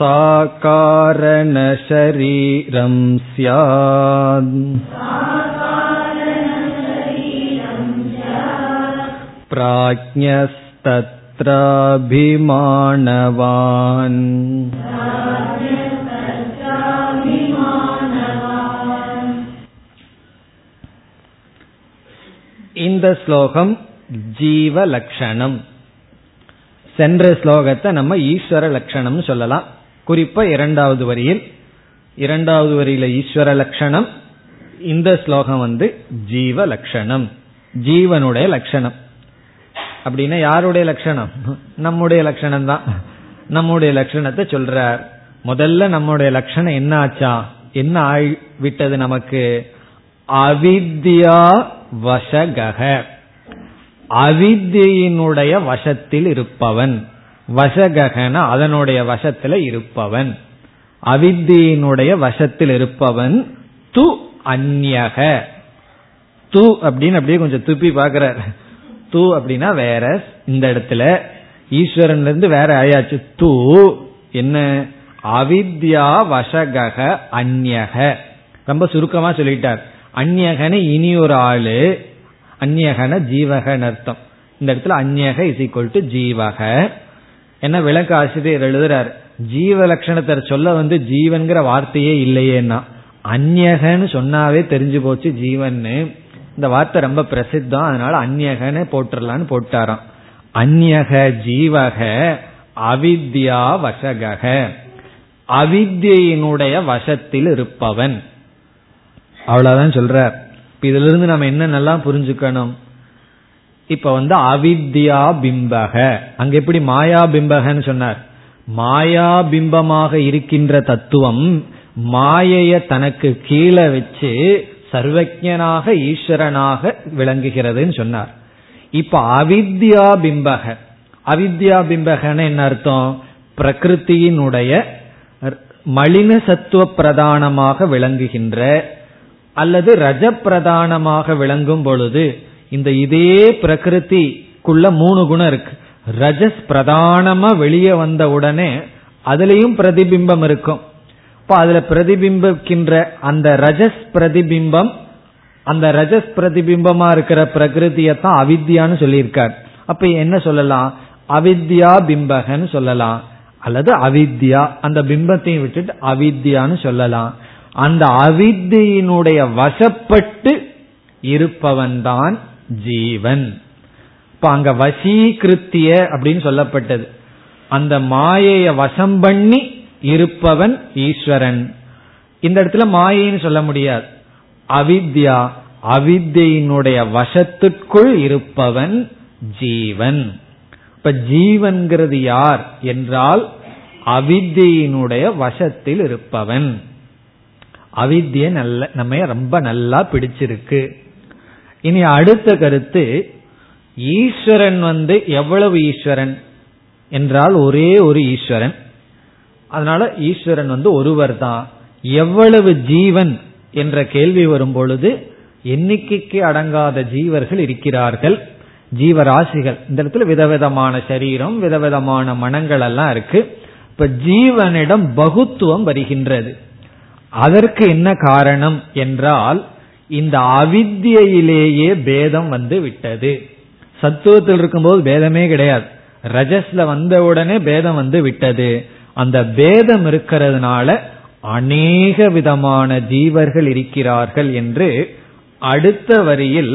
சாகாரண ஷரீரம் ஸ்யாத் ப்ராஜ்ஞஸ்தத்ராபிமானவான். இந்த ஸ்லோகம் ஜீவ லட்சணம். சென்ற ஸ்லோகத்தை நம்ம ஈஸ்வர லட்சணம் சொல்லலாம். குறிப்பா இரண்டாவது வரியில், இரண்டாவது வரியில ஈஸ்வர லட்சணம், இந்த ஸ்லோகம் ஜீவ லட்சணம், ஜீவனுடைய லட்சணம். அப்படின்னா யாருடைய லட்சணம், நம்முடைய லட்சணம் தான். நம்முடைய லட்சணத்தை சொல்றார். முதல்ல நம்முடைய லட்சணம் என்ன ஆச்சா, என்ன ஆகிவிட்டது நமக்கு, அவித்யா வசகக, அவித்யினுடைய வசத்தில் இருப்பவன். வசககன அதனுடைய வசத்தில் இருப்பவன், அவித்யினுடைய வசத்தில் இருப்பவன். து அந்யக, து அப்படின்னு அப்படியே கொஞ்சம் துப்பி பாக்குறார். து அப்படின்னா வேற, இந்த இடத்துல ஈஸ்வரன்ல இருந்து வேற ஆயாச்சு. து என்ன, அவித்யா வசகக அந்யக. ரொம்ப சுருக்கமா சொல்லிட்டார். அந்யகன இனி ஒரு ஆளு, அந்யகன ஜீவகன் அர்த்தம். இந்த இடத்துல அந்யக இஸ் ஈக்வல் டு ஜீவக. என்ன விளக்க ஆசிரியர் எழுதுறார், ஜீவ லட்சணத்தை சொல்ல ஜீவன்கிற வார்த்தையே இல்லையேன்னா, அந்யகன்னு சொன்னாவே தெரிஞ்சு போச்சு ஜீவன்னு. இந்த வார்த்தை ரொம்ப பிரசித்தம், அதனால அந்யகன்னு போட்டுடலான்னு போட்டாராம். அந்யக ஜீவக அவித்யா வசகக, அவித்யினுடைய வசத்தில் இருப்பவன். அவ்வளவுதான் சொல்றார். இதுல இருந்து நம்ம என்ன புரிஞ்சுக்கணும், இப்ப அவித்யா பிம்பக, அங்க எப்படி மாயா பிம்பகன்னு சொன்னார், மாயா பிம்பமாக இருக்கின்ற தத்துவம் மாயைய தனக்கு கீழே வச்சு சர்வஜனாக ஈஸ்வரனாக விளங்குகிறதுன்னு சொன்னார். இப்ப அவித்யா பிம்பக, அவித்யா பிம்பகன்னு என்ன அர்த்தம்? பிரகிருத்தியினுடைய மலின சத்துவ பிரதானமாக விளங்குகின்ற அல்லது ரஜ பிரதானமாக விளங்கும் பொழுது, இந்த இதே பிரகிருதிக்குள்ள மூணு குணம் இருக்கு. ரஜஸ் பிரதானமா வெளியே வந்த உடனே அதுலயும் பிரதிபிம்பம் இருக்கும். இப்ப அதுல பிரதிபிம்பிக்கின்ற அந்த ரஜஸ் பிரதிபிம்பம், அந்த ரஜஸ் பிரதிபிம்பமா இருக்கிற பிரகிருதியத்தான் அவித்யான்னு சொல்லியிருக்கார். அப்ப என்ன சொல்லலாம்? அவித்யா பிம்பகன்னு சொல்லலாம், அல்லது அவித்யா, அந்த பிம்பத்தையும் விட்டுட்டு அவித்யான்னு சொல்லலாம். அந்த அவித்தியினுடைய வசப்பட்டு இருப்பவன் தான் ஜீவன். இப்ப அங்க வசீகிருத்திய அப்படின்னு சொல்லப்பட்டது, அந்த மாயைய வசம் பண்ணி இருப்பவன் ஈஸ்வரன். இந்த இடத்துல மாயைன்னு சொல்ல முடியாது. அவித்யா, அவித்தியினுடைய வசத்துக்குள் இருப்பவன் ஜீவன். இப்ப ஜீவன்கிறது யார் என்றால் அவித்தியினுடைய வசத்தில் இருப்பவன். அவித்தியை நல்ல நம்ம ரொம்ப நல்லா பிடிச்சிருக்கு. இனி அடுத்த கருத்து, ஈஸ்வரன் எவ்வளவு ஈஸ்வரன் என்றால் ஒரே ஒரு ஈஸ்வரன். அதனால ஈஸ்வரன் ஒருவர் தான். எவ்வளவு ஜீவன் என்ற கேள்வி வரும் பொழுது எண்ணிக்கைக்கு அடங்காத ஜீவர்கள் இருக்கிறார்கள், ஜீவராசிகள். இந்த இடத்துல விதவிதமான சரீரம், விதவிதமான மனங்கள் எல்லாம் இருக்கு. இப்ப ஜீவனிடம் பகுத்துவம் வருகின்றது. அதற்கு என்ன காரணம் என்றால் இந்த அவித்தியிலேயே பேதம் விட்டது. சத்துவத்தில் இருக்கும்போது பேதமே கிடையாது, ரஜஸ்ல வந்தவுடனே பேதம் விட்டது. அந்த பேதம் இருக்கிறதுனால அநேக விதமான ஜீவர்கள் இருக்கிறார்கள் என்று அடுத்த வரியில்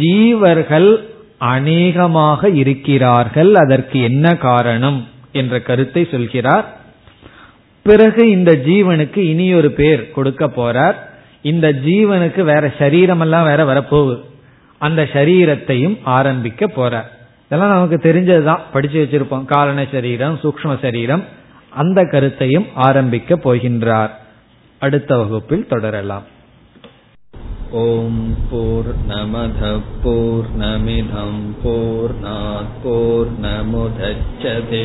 ஜீவர்கள் அநேகமாக இருக்கிறார்கள், அதற்கு என்ன காரணம் என்ற கருத்தை சொல்கிறார். பிறகு இந்த ஜீவனுக்கு இனி ஒரு பேர் கொடுக்க போறார். இந்த ஜீவனுக்கு வேற சரீரமெல்லாம் வேற வரப்போகுது, அந்த சரீரத்தையும் ஆரம்பிக்க போறார். இதெல்லாம் நமக்கு தெரிஞ்சதுதான், படிச்சு வச்சிருப்போம். காரண சரீரம், சூக்ஷ்ம சரீரம், அந்த கருத்தையும் ஆரம்பிக்க போகின்றார். அடுத்த வகுப்பில் தொடரலாம். ஓம் பூர்ணமத பூர்ணமிதம் பூர்ணாத் பூர்ணமுதச்யதே